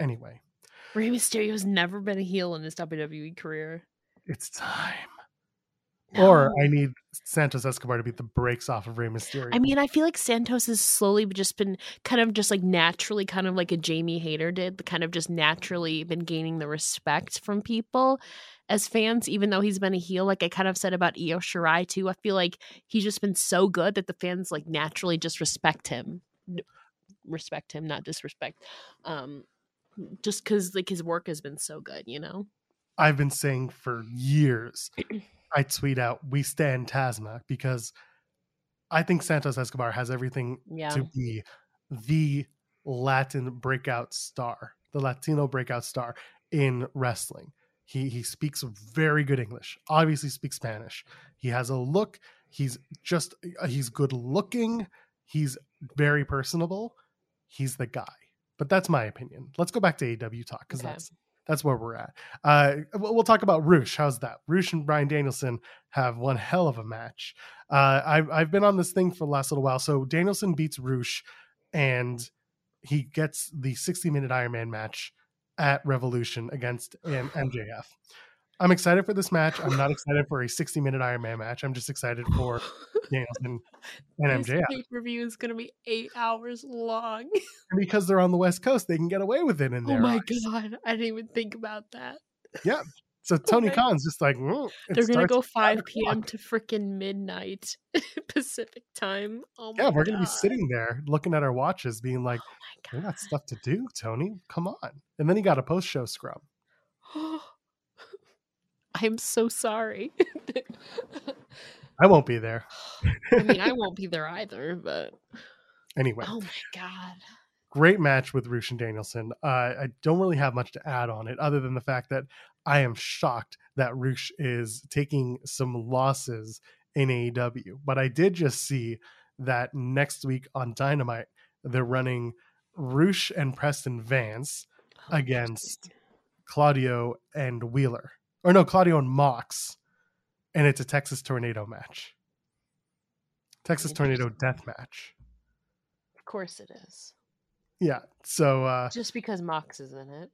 Anyway. Rey Mysterio has never been a heel in his WWE career. It's time. No. Or I need Santos Escobar to beat the brakes off of Rey Mysterio. I mean, I feel like Santos has slowly just been kind of just like naturally, kind of like a Jamie Hayter did, but kind of just naturally been gaining the respect from people as fans, even though he's been a heel. Like I kind of said about Io Shirai too. I feel like he's just been so good that the fans like naturally just respect him, not disrespect. Just because like his work has been so good, you know? I've been saying for years. I tweet out, we stand Tasma, because I think Santos Escobar has everything to be the Latin breakout star, the Latino breakout star in wrestling. He speaks very good English, obviously speaks Spanish. He has a look. He's good looking. He's very personable. He's the guy. But that's my opinion. Let's go back to AEW talk, because that's where we're at. We'll talk about Rush. How's that? Rush and Bryan Danielson have one hell of a match. I've been on this thing for the last little while. So Danielson beats Rush, and he gets the 60-minute Iron Man match at Revolution against MJF. I'm excited for this match. I'm not excited for a 60-minute Iron Man match. I'm just excited for Danielson and MJF. This pay-per-view is going to be 8 hours long. And because they're on the West Coast, they can get away with it in there. Oh my God, I didn't even think about that. Yeah. So Tony Khan's just like, they're going to go 5 p.m. to freaking midnight Pacific time. Oh my God. Yeah, we're going to be sitting there looking at our watches being like, we got stuff to do, Tony. Come on. And then he got a post-show scrub. I'm so sorry. I won't be there. I mean, I won't be there either, but anyway. Oh my God. Great match with Rush and Danielson. I don't really have much to add on it other than the fact that I am shocked that Rush is taking some losses in AEW. But I did just see that next week on Dynamite, they're running Rush and Preston Vance against Claudio and Wheeler. Or no, Claudio and Mox. And it's a Texas Tornado match. Texas Tornado death match. Of course it is. Yeah. So just because Mox is in it.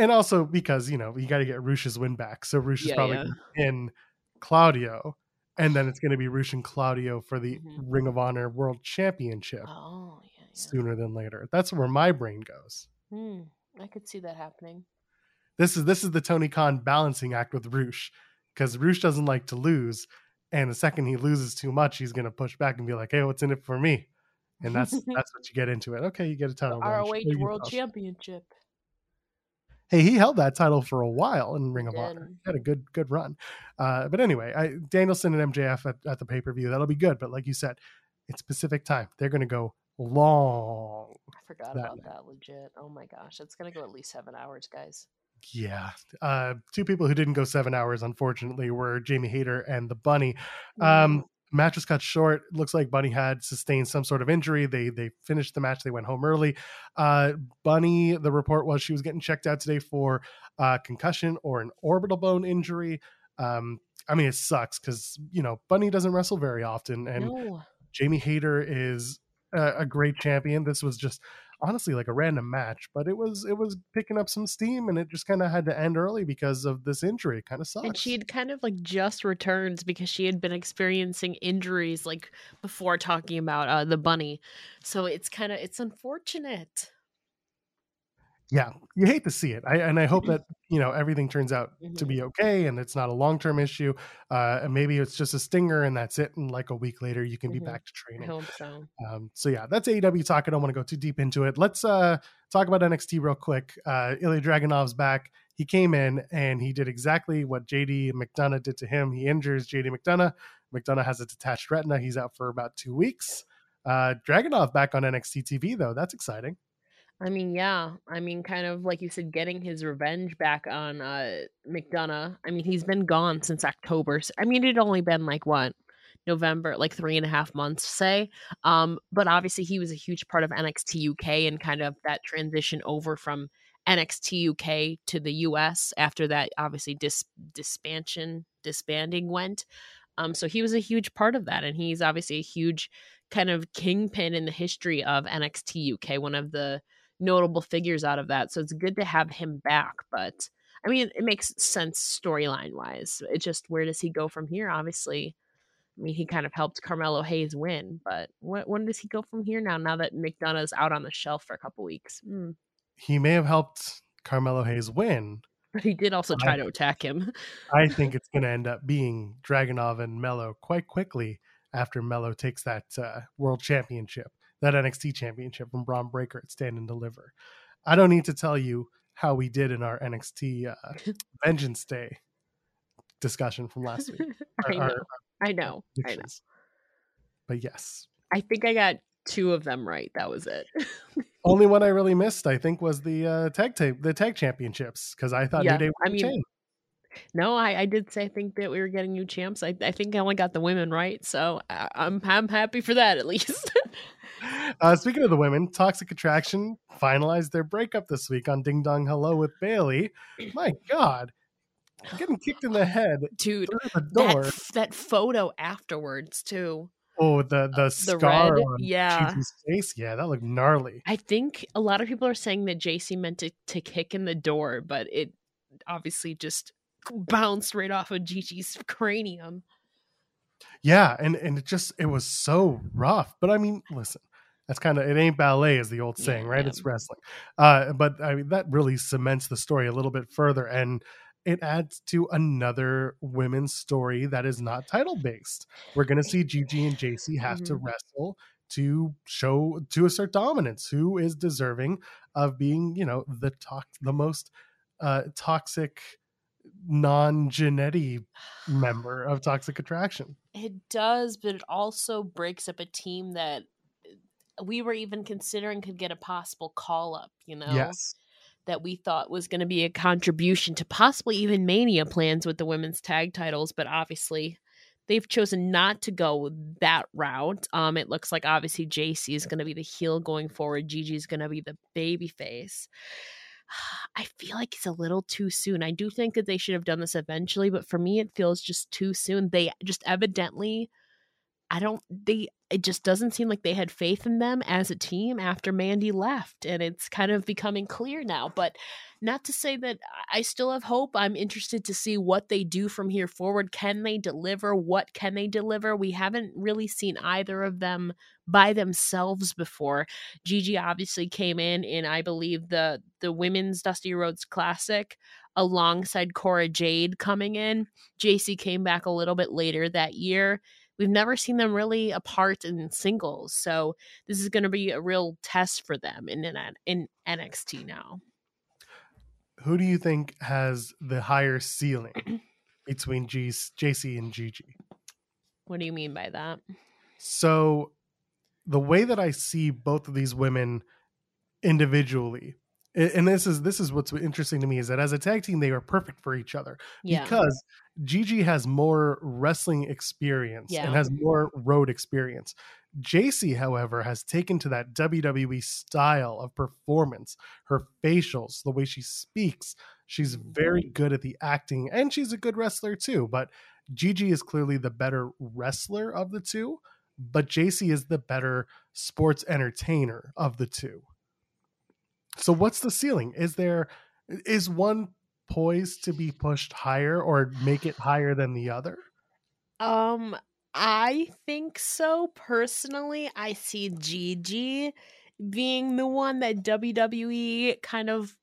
And also because, you know, you got to get Rush's win back. So Rush is probably in Claudio. And then it's going to be Rush and Claudio for the Ring of Honor World Championship. Oh, yeah. Sooner than later. That's where my brain goes. I could see that happening. This is the Tony Khan balancing act with Rush, because Rush doesn't like to lose, and the second he loses too much, he's going to push back and be like, "Hey, what's in it for me?" And that's what you get into it. Okay, you get a title. ROH World Championship. Hey, he held that title for a while in Ring of Honor. Had a good run, but anyway, Danielson and MJF at the pay-per-view, that'll be good. But like you said, it's Pacific time. They're going to go long. I forgot about that legit. Oh my gosh. It's going to go at least 7 hours, guys. Yeah. Two people who didn't go 7 hours, unfortunately, were Jamie Hayter and The Bunny. Match was cut short. Looks like Bunny had sustained some sort of injury. They finished the match. They went home early. Bunny, the report was she was getting checked out today for concussion or an orbital bone injury. I mean, it sucks because, you know, Bunny doesn't wrestle very often. And Jamie Hayter is a great champion. This was just honestly like a random match, but it was picking up some steam, and it just kind of had to end early because of this injury. It kind of sucks. And she had kind of like just returned because she had been experiencing injuries like before talking about the Bunny. So it's unfortunate. Yeah, you hate to see it. I hope that, you know, everything turns out to be okay and it's not a long-term issue. And maybe it's just a stinger and that's it. And like a week later, you can be back to training. I hope so. So yeah, that's AEW talk. I don't want to go too deep into it. Let's talk about NXT real quick. Ilya Dragunov's back. He came in and he did exactly what JD McDonough did to him. He injures JD McDonough. McDonough has a detached retina. He's out for about 2 weeks. Dragunov back on NXT TV though. That's exciting. I mean, yeah. I mean, kind of like you said, getting his revenge back on McDonough. I mean, he's been gone since October. I mean, it'd only been like what? November, like 3.5 months, say. But obviously he was a huge part of NXT UK and kind of that transition over from NXT UK to the US after that, obviously, disbanding went. So he was a huge part of that. And he's obviously a huge kind of kingpin in the history of NXT UK, one of the notable figures out of that. So it's good to have him back, but I mean, it makes sense storyline wise. It's just, where does he go from here? Obviously, I mean, he kind of helped Carmelo Hayes win, but when does he go from here now that McDonough's out on the shelf for a couple weeks? He may have helped Carmelo Hayes win, but he did also try to attack him. I think it's going to end up being Dragunov and Mello quite quickly after Mello takes that world championship. That NXT championship from Braun Breaker at Stand and Deliver. I don't need to tell you how we did in our NXT Vengeance Day discussion from last week. I know. But yes. I think I got 2 of them right. That was it. Only one I really missed, I think, was the tag championships, because I thought New Day would change. No, I did say I think that we were getting new champs. I think I only got the women right, so I'm happy for that at least. Speaking of the women, Toxic Attraction finalized their breakup this week on Ding Dong Hello with Bailey. My God, getting kicked in the head, dude! The door. That photo afterwards too. Oh, the scar red, on Gigi's face. Yeah, that looked gnarly. I think a lot of people are saying that JC meant to kick in the door, but it obviously just bounced right off of Gigi's cranium. Yeah, and it was so rough. But I mean, listen, that's kind of, it ain't ballet is the old saying, right? Yeah. It's wrestling. But I mean, that really cements the story a little bit further, and it adds to another women's story that is not title based. We're gonna see Gigi and JC have to wrestle to assert dominance. Who is deserving of being, you know, the most toxic non-Genetti member of Toxic Attraction. It does, but it also breaks up a team that we were even considering could get a possible call-up, you know? Yes. That we thought was going to be a contribution to possibly even Mania plans with the women's tag titles, but obviously they've chosen not to go that route. It looks like obviously JC is going to be the heel going forward. Gigi's going to be the babyface. I feel like it's a little too soon. I do think that they should have done this eventually, but for me, it feels just too soon. They just evidently, it just doesn't seem like they had faith in them as a team after Mandy left, and it's kind of becoming clear now, but not to say that I still have hope. I'm interested to see what they do from here forward. Can they deliver? What can they deliver? We haven't really seen either of them by themselves before. Gigi obviously came in I believe the women's Dusty Rhodes Classic alongside Cora Jade coming in. JC came back a little bit later that year. We've never seen them really apart in singles, so this is going to be a real test for them in NXT now. Who do you think has the higher ceiling between JC and Gigi? What do you mean by that? So the way that I see both of these women individually, and this is what's interesting to me, is that as a tag team, they are perfect for each other, because Gigi has more wrestling experience and has more road experience. JC, however, has taken to that WWE style of performance, her facials, the way she speaks. She's very good at the acting, and she's a good wrestler too, but Gigi is clearly the better wrestler of the two, but JC is the better sports entertainer of the two. So what's the ceiling? Is one poised to be pushed higher or make it higher than the other? I think so. Personally, I see Gigi being the one that WWE kind of,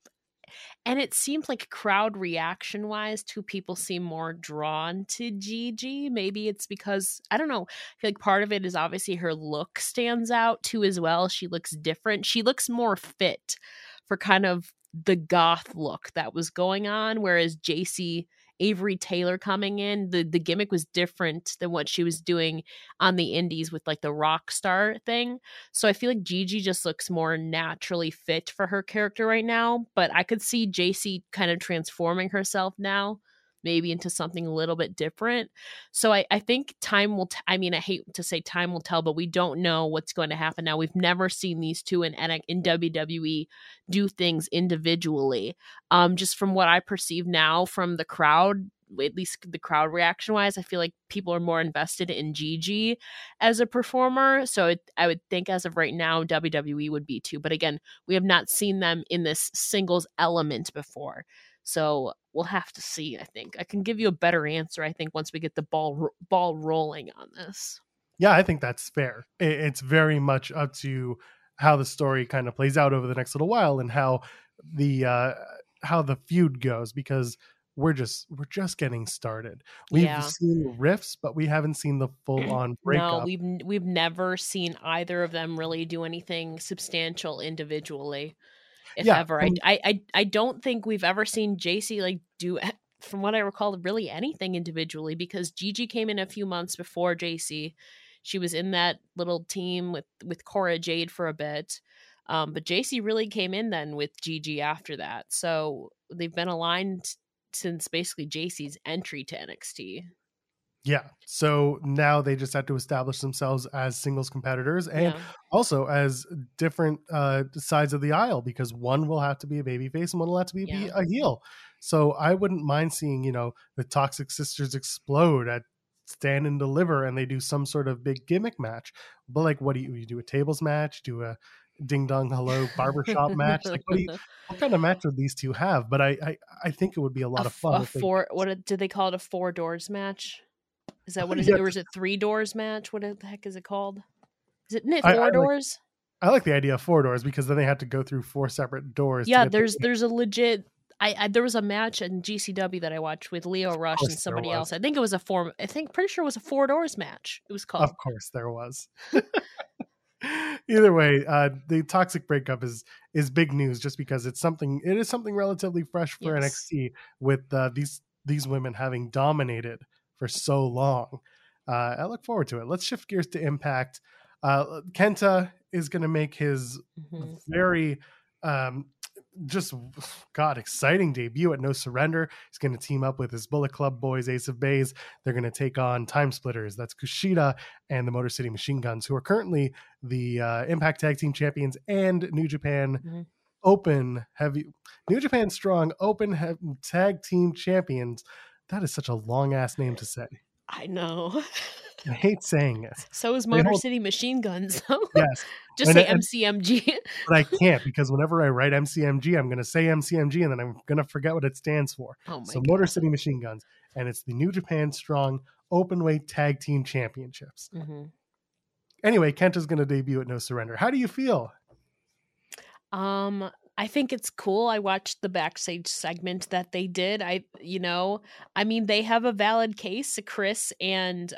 and it seems like crowd reaction wise, two people seem more drawn to Gigi. Maybe it's because, I don't know, I feel like part of it is obviously her look stands out too as well. She looks different. She looks more fit for kind of the goth look that was going on. Whereas JC, Avery Taylor coming in, the gimmick was different than what she was doing on the indies with like the rock star thing. So I feel like Gigi just looks more naturally fit for her character right now, but I could see JC kind of transforming herself now, maybe into something a little bit different. So I think time will, I hate to say time will tell, but we don't know what's going to happen now. We've never seen these two in WWE do things individually. Just from what I perceive now from the crowd, at least the crowd reaction wise, I feel like people are more invested in Gigi as a performer. So I would think as of right now, WWE would be too. But again, we have not seen them in this singles element before. So we'll have to see. I think I can give you a better answer, I think, once we get the ball rolling on this. Yeah, I think that's fair. It's very much up to how the story kind of plays out over the next little while and how the feud goes, because we're just getting started. We've seen rifts, but we haven't seen the full on breakup. No, we've never seen either of them really do anything substantial individually. If ever. I don't think we've ever seen JC like do, from what I recall, really anything individually, because Gigi came in a few months before JC. She was in that little team with Cora Jade for a bit. But JC really came in then with Gigi after that. So they've been aligned since basically JC's entry to NXT. Yeah. So now they just have to establish themselves as singles competitors and also as different sides of the aisle, because one will have to be a babyface and one will have to be a heel. So I wouldn't mind seeing, the Toxic Sisters explode at Stand and Deliver and they do some sort of big gimmick match. But like, what do you do? A tables match? Do a ding dong hello barbershop match? Like, what kind of match would these two have? But I think it would be a lot of fun. What did they call it? A four doors match? Is that what it is? Or is it three doors match? What the heck is it called? Isn't it four doors? I like the idea of four doors, because then they have to go through four separate doors. Yeah, there's a legit. There was a match in GCW that I watched with Leo Rush and somebody else. I think it was a four doors match. It was called. Of course, there was. Either way, the toxic breakup is big news, just because it is something relatively fresh for NXT, with these women having dominated for so long. I look forward to it. Let's shift gears to Impact. Kenta is going to make his very exciting debut at No Surrender. He's going to team up with his Bullet Club boys, Ace of Bays. They're going to take on Time Splitters. That's Kushida and the Motor City Machine Guns, who are currently the Impact Tag Team Champions and New Japan Open Heavy, New Japan Strong Open Tag Team Champions. That is such a long-ass name to say. I know. I hate saying it. So is Motor City Machine Guns. Yes. Just say MCMG. But I can't, because whenever I write MCMG, I'm going to say MCMG, and then I'm going to forget what it stands for. Oh my God. Motor City Machine Guns, and it's the New Japan Strong Openweight Tag Team Championships. Mm-hmm. Anyway, Kenta's going to debut at No Surrender. How do you feel? I think it's cool. I watched the backstage segment that they did. They have a valid case. Chris and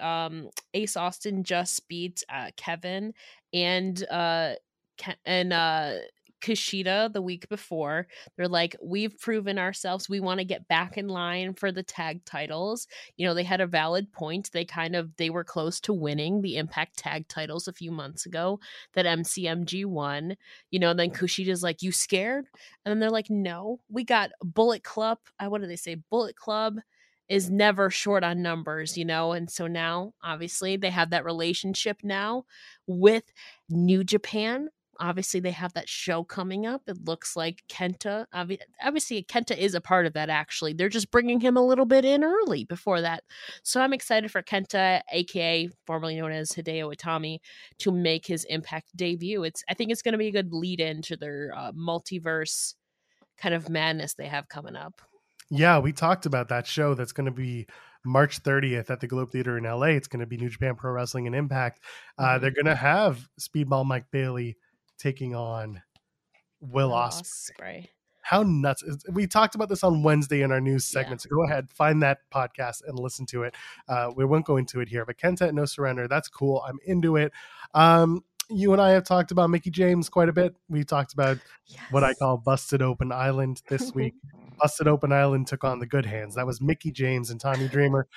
Ace Austin just beat Kevin and Kushida the week before. They're like, we've proven ourselves. We want to get back in line for the tag titles. You know, they had a valid point. They were close to winning the Impact tag titles a few months ago that MCMG won. You know, and then Kushida's like, you scared? And then they're like, no, we got Bullet Club. What do they say? Bullet Club is never short on numbers, you know? And so now, obviously, they have that relationship now with New Japan. Obviously, they have that show coming up. It looks like Kenta. Obviously, Kenta is a part of that, actually. They're just bringing him a little bit in early before that. So I'm excited for Kenta, a.k.a. formerly known as Hideo Itami, to make his Impact debut. I think it's going to be a good lead-in to their multiverse kind of madness they have coming up. Yeah, we talked about that show that's going to be March 30th at the Globe Theater in LA. It's going to be New Japan Pro Wrestling and Impact. They're going to have Speedball Mike Bailey taking on Will Ospreay. How nuts. We talked about this on Wednesday in our news segment. Yeah. So go ahead, find that podcast and listen to it. We won't go into it here, but Kenta, No Surrender. That's cool. I'm into it. You and I have talked about Mickie James quite a bit. We talked about what I call Busted Open Island this week. Busted Open Island took on the Good Hands. That was Mickie James and Tommy Dreamer.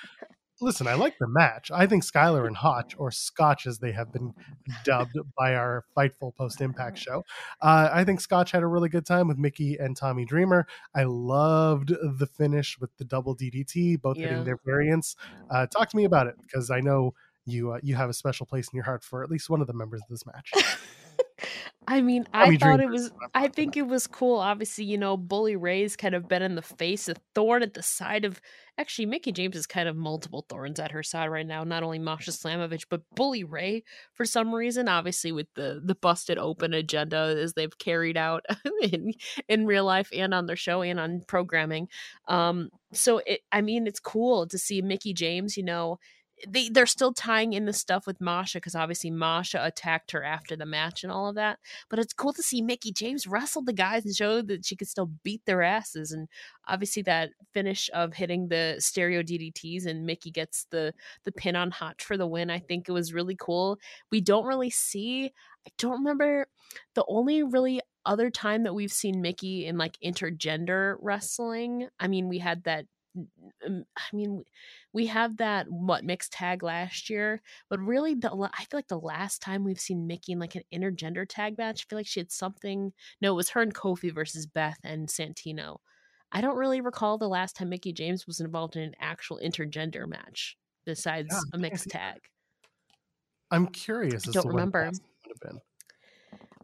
Listen, I like the match. I think Skylar and Hotch, or Scotch as they have been dubbed by our Fightful Post-Impact show. I think Scotch had a really good time with Mickie and Tommy Dreamer. I loved the finish with the double DDT, both hitting their variants. Talk to me about it, because I know you have a special place in your heart for at least one of the members of this match. I mean, I thought it was, I think it was cool. Obviously, you know, Bully Ray's kind of been in the face, a thorn at the side of, actually, Mickie James is kind of multiple thorns at her side right now. Not only Masha Slamovich, but Bully Ray, for some reason, obviously with the busted open agenda as they've carried out in real life and on their show and on programming. So it's cool to see Mickie James, you know, they're still tying in the stuff with Masha, because obviously Masha attacked her after the match and all of that. But it's cool to see Mickie James wrestle the guys and show that she could still beat their asses. And obviously that finish of hitting the stereo DDTs and Mickie gets the pin on Hotch for the win. I think it was really cool. We don't really see, I don't remember, the only really other time that we've seen Mickie in like intergender wrestling. I mean, we have that mixed tag last year, but really I feel like the last time we've seen Mickie in like an intergender tag match, I feel like she had something. No, it was her and Kofi versus Beth and Santino. I don't really recall the last time Mickie James was involved in an actual intergender match besides a mixed tag. I'm curious. I don't remember.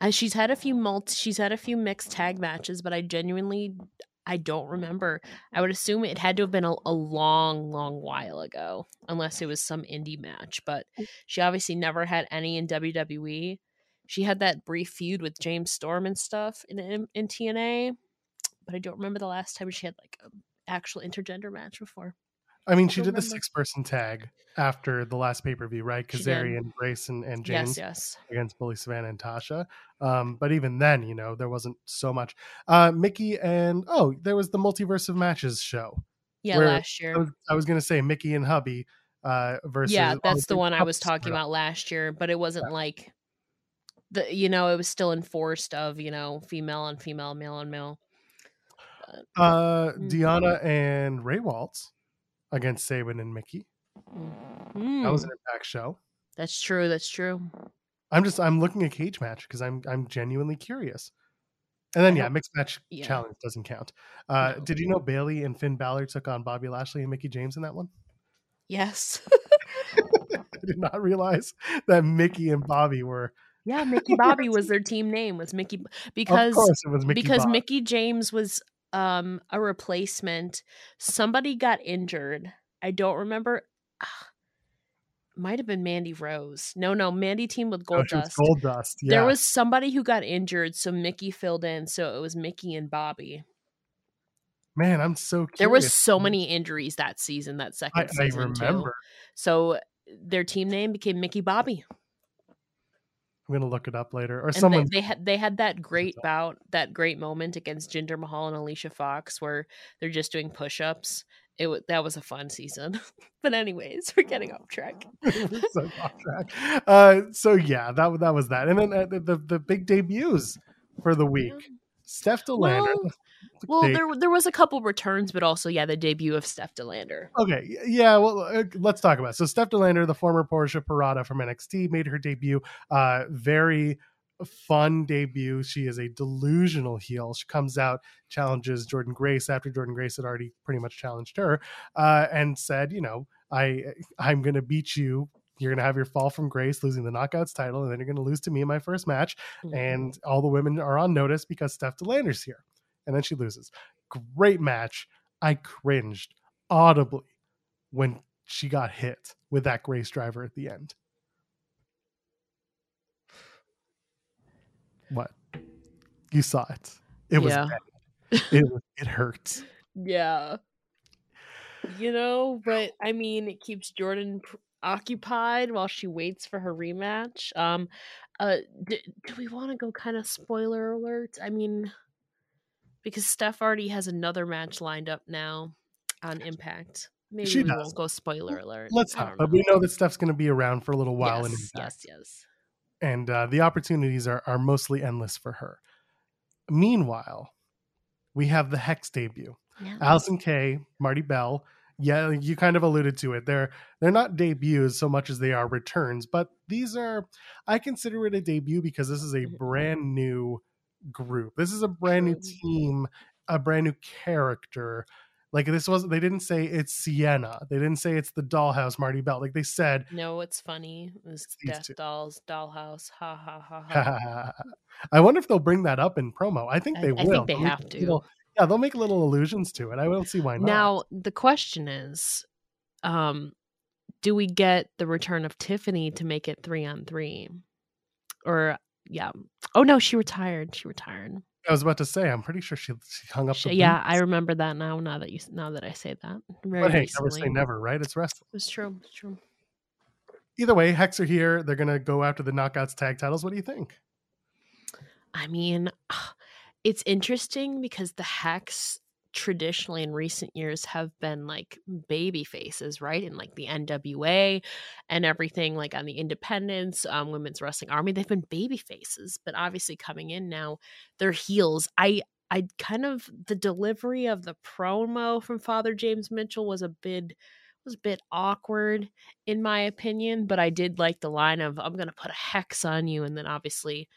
She's had a few mixed tag matches, but I don't remember. I would assume it had to have been a long, long while ago, unless it was some indie match. But she obviously never had any in WWE. She had that brief feud with James Storm and stuff in TNA, but I don't remember the last time she had like an actual intergender match before. I mean, she did the 6-person tag after the last pay-per-view, right? Kazarian, Grace, and James against Bully Savannah and Tasha. But even then, you know, there wasn't so much. Mickie and, there was the Multiverse of Matches show. Yeah, last year. I was going to say Mickie and Hubby versus... Yeah, that's the one I was talking about last year, but it wasn't like... it was still enforced of, you know, female on female, male on male. Deanna and Ray Waltz against Sabin and Mickie. That was an Impact show. That's true. I'm looking at cage match because I'm genuinely curious. And then mixed match challenge doesn't count. No. Did you know Bailey and Finn Balor took on Bobby Lashley and Mickie James in that one? Yes. I did not realize that Mickie and Bobby were... Yeah, Mickie Bobby was their team name. Was Mickie because of course it was Mickie because Bob. Mickie James was a replacement. Somebody got injured. I don't remember. Might have been Mandy Rose. No, Mandy teamed with Goldust. Gold Dust. Yeah. There was somebody who got injured, so Mickie filled in. So it was Mickie and Bobby. Man, I'm so curious. There was so many injuries that season, that second season. I remember. Too. So their team name became Mickie Bobby. I'm gonna look it up later. Or someone they had that great moment against Jinder Mahal and Alicia Fox where they're just doing push-ups. That was a fun season. But anyways, we're getting off track. So off track. So yeah, that was that. And then the big debuts for the week. Yeah. Steph Delander. Well, there was a couple returns, but also, yeah, the debut of Steph Delander. Okay, yeah, well, let's talk about it. So Steph Delander, the former Portia Parada from NXT, made her debut. Very fun debut. She is a delusional heel. She comes out, challenges Jordan Grace after Jordan Grace had already pretty much challenged her, and said, you know, I'm going to beat you. You're going to have your fall from grace, losing the Knockouts title, and then you're going to lose to me in my first match. Mm-hmm. And all the women are on notice because Steph Delander's here. And then she loses. Great match. I cringed audibly when she got hit with that Grace driver at the end. What? You saw it. It was bad. It hurts. Yeah. You know, but I mean, it keeps Jordan occupied while she waits for her rematch. Do we want to go kind of spoiler alert? I mean, because Steph already has another match lined up now on Impact. Maybe we won't go spoiler alert. Let's not. But we know that Steph's going to be around for a little while in Impact. Yes. And the opportunities are mostly endless for her. Meanwhile, we have the Hex debut. Yeah. Allison Kay, Marty Bell. Yeah, you kind of alluded to it. They're not debuts so much as they are returns, but these are, I consider it a debut because this is a brand new group. This is a brand new team, a brand new character. Like this wasn't, they didn't say it's Sienna. They didn't say it's the Dollhouse Marty Bell. Like they said. No, it's funny. It's Death two. Dolls, Dollhouse. Ha ha ha ha. I wonder if they'll bring that up in promo. I think they will. I think they have to. Yeah, they'll make little allusions to it. I don't see why not. Now, the question is, do we get the return of Tiffany to make it 3-on-3? Or, yeah. Oh, no, she retired. I was about to say, I'm pretty sure she hung up the boots. Yeah, I remember that now that I say that. But hey, never say never, right? It's wrestling. It's true. Either way, Hex are here. They're going to go after the Knockouts tag titles. What do you think? I mean... It's interesting because the Hex traditionally in recent years have been like baby faces, right? And like the NWA and everything, like on the independents, Women's Wrestling Army, they've been baby faces, but obviously coming in now, they're heels. I kind of, the delivery of the promo from Father James Mitchell was a bit awkward in my opinion, but I did like the line of, I'm going to put a hex on you. And then obviously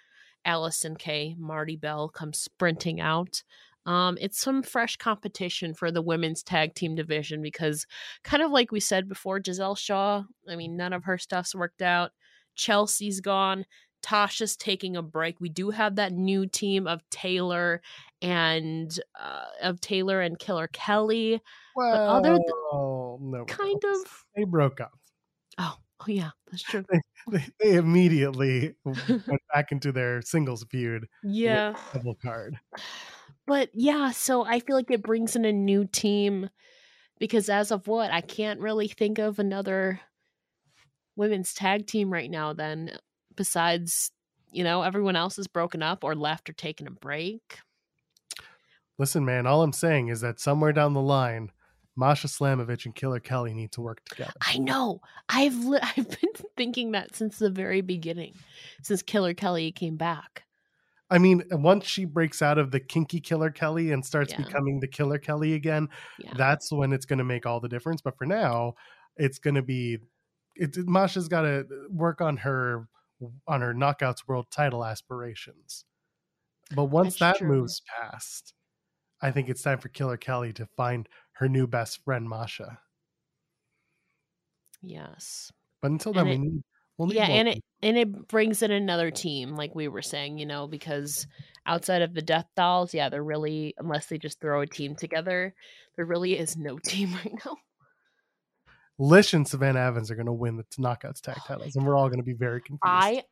Allison Kay, Marty Bell comes sprinting out. It's some fresh competition for the women's tag team division because kind of like we said before, Giselle Shaw, I mean, none of her stuff's worked out. Chelsea's gone. Tasha's taking a break. We do have that new team of Taylor and Killer Kelly. Well, but no, kind of. They broke up. Oh, yeah, that's true. They immediately went back into their singles feud. Yeah. Double card. But yeah, so I feel like it brings in a new team because as of what, I can't really think of another women's tag team right now then besides, you know, everyone else is broken up or left or taking a break. Listen, man, all I'm saying is that somewhere down the line, Masha Slamovich and Killer Kelly need to work together. I know. I've been thinking that since the very beginning, since Killer Kelly came back. I mean, once she breaks out of the kinky Killer Kelly and starts becoming the Killer Kelly again, that's when it's going to make all the difference. But for now, it's going to be... Masha's got to work on her Knockouts World title aspirations. But once moves past, I think it's time for Killer Kelly to find... her new best friend, Masha. Yes. But until then, we'll need more. And it brings in another team, like we were saying, you know, because outside of the Death Dolls, they're really, unless they just throw a team together, there really is no team right now. Lish and Savannah Evans are going to win the Knockouts tag titles, and we're all going to be very confused.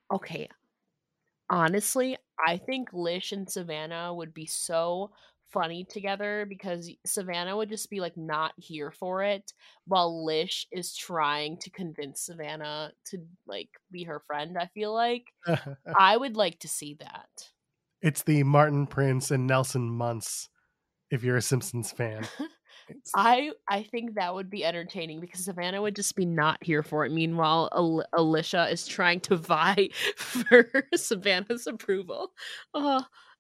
Honestly, I think Lish and Savannah would be so... funny together because Savannah would just be like not here for it while Lish is trying to convince Savannah to like be her friend. I feel like I would like to see that. It's the Martin Prince and Nelson Muntz if you're a Simpsons fan. I think that would be entertaining because Savannah would just be not here for it. Meanwhile, Alicia is trying to vie for Savannah's approval.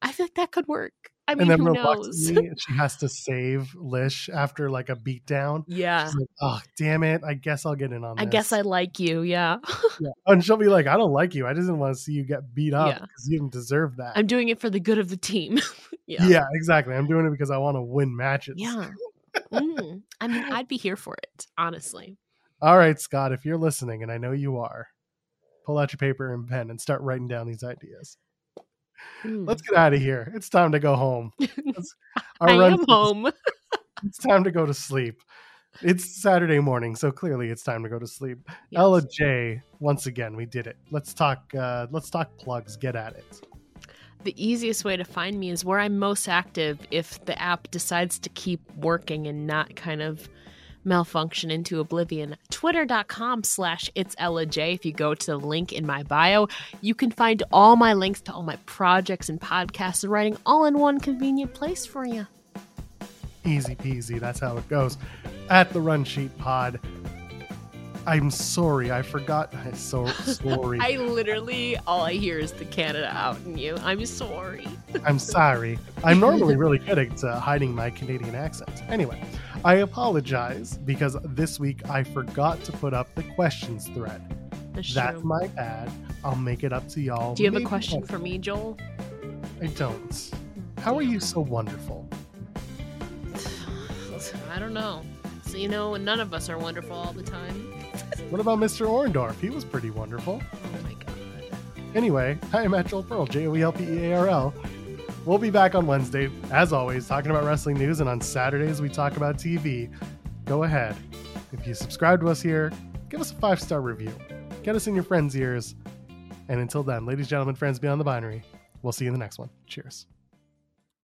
I feel like that could work. I mean, who knows? She has to save Lish after like a beatdown. Yeah. She's like, oh, damn it. I guess I'll get in on this. I guess I like you. Yeah. Yeah. And she'll be like, I don't like you. I just didn't want to see you get beat up because you didn't deserve that. I'm doing it for the good of the team. Yeah, exactly. I'm doing it because I want to win matches. Yeah. I mean, I'd be here for it, honestly. All right, Scott, if you're listening, and I know you are, pull out your paper and pen and start writing down these ideas. Let's get out of here. It's time to go home. I am home. It's time to go to sleep. It's Saturday morning, so clearly it's time to go to sleep. Yes. Ella J, once again, we did it. Let's talk plugs. Get at it. The easiest way to find me is where I'm most active if the app decides to keep working and not kind of malfunction into oblivion. Twitter.com/itsellaj. If you go to the link in my bio, you can find all my links to all my projects and podcasts and writing all in one convenient place for you. Easy peasy. That's how it goes. At the Run Sheet Pod. I'm sorry, I forgot. I'm so sorry. I literally, all I hear is the Canada out in you. I'm sorry. I'm sorry. I'm normally really good at hiding my Canadian accent. Anyway, I apologize because this week I forgot to put up the questions thread. That's my bad. I'll make it up to y'all. Do you have a question for me, Joel? I don't. How are you so wonderful? I don't know. So, you know, none of us are wonderful all the time. What about Mr. Orndorff? He was pretty wonderful. Oh my god. Anyway, hi, I'm at Joel Pearl, JOELPEARL. We'll be back on Wednesday, as always, talking about wrestling news, and on Saturdays we talk about TV. Go ahead. If you subscribe to us here, give us a 5-star review. Get us in your friends' ears. And until then, ladies, gentlemen, friends beyond the binary, we'll see you in the next one. Cheers.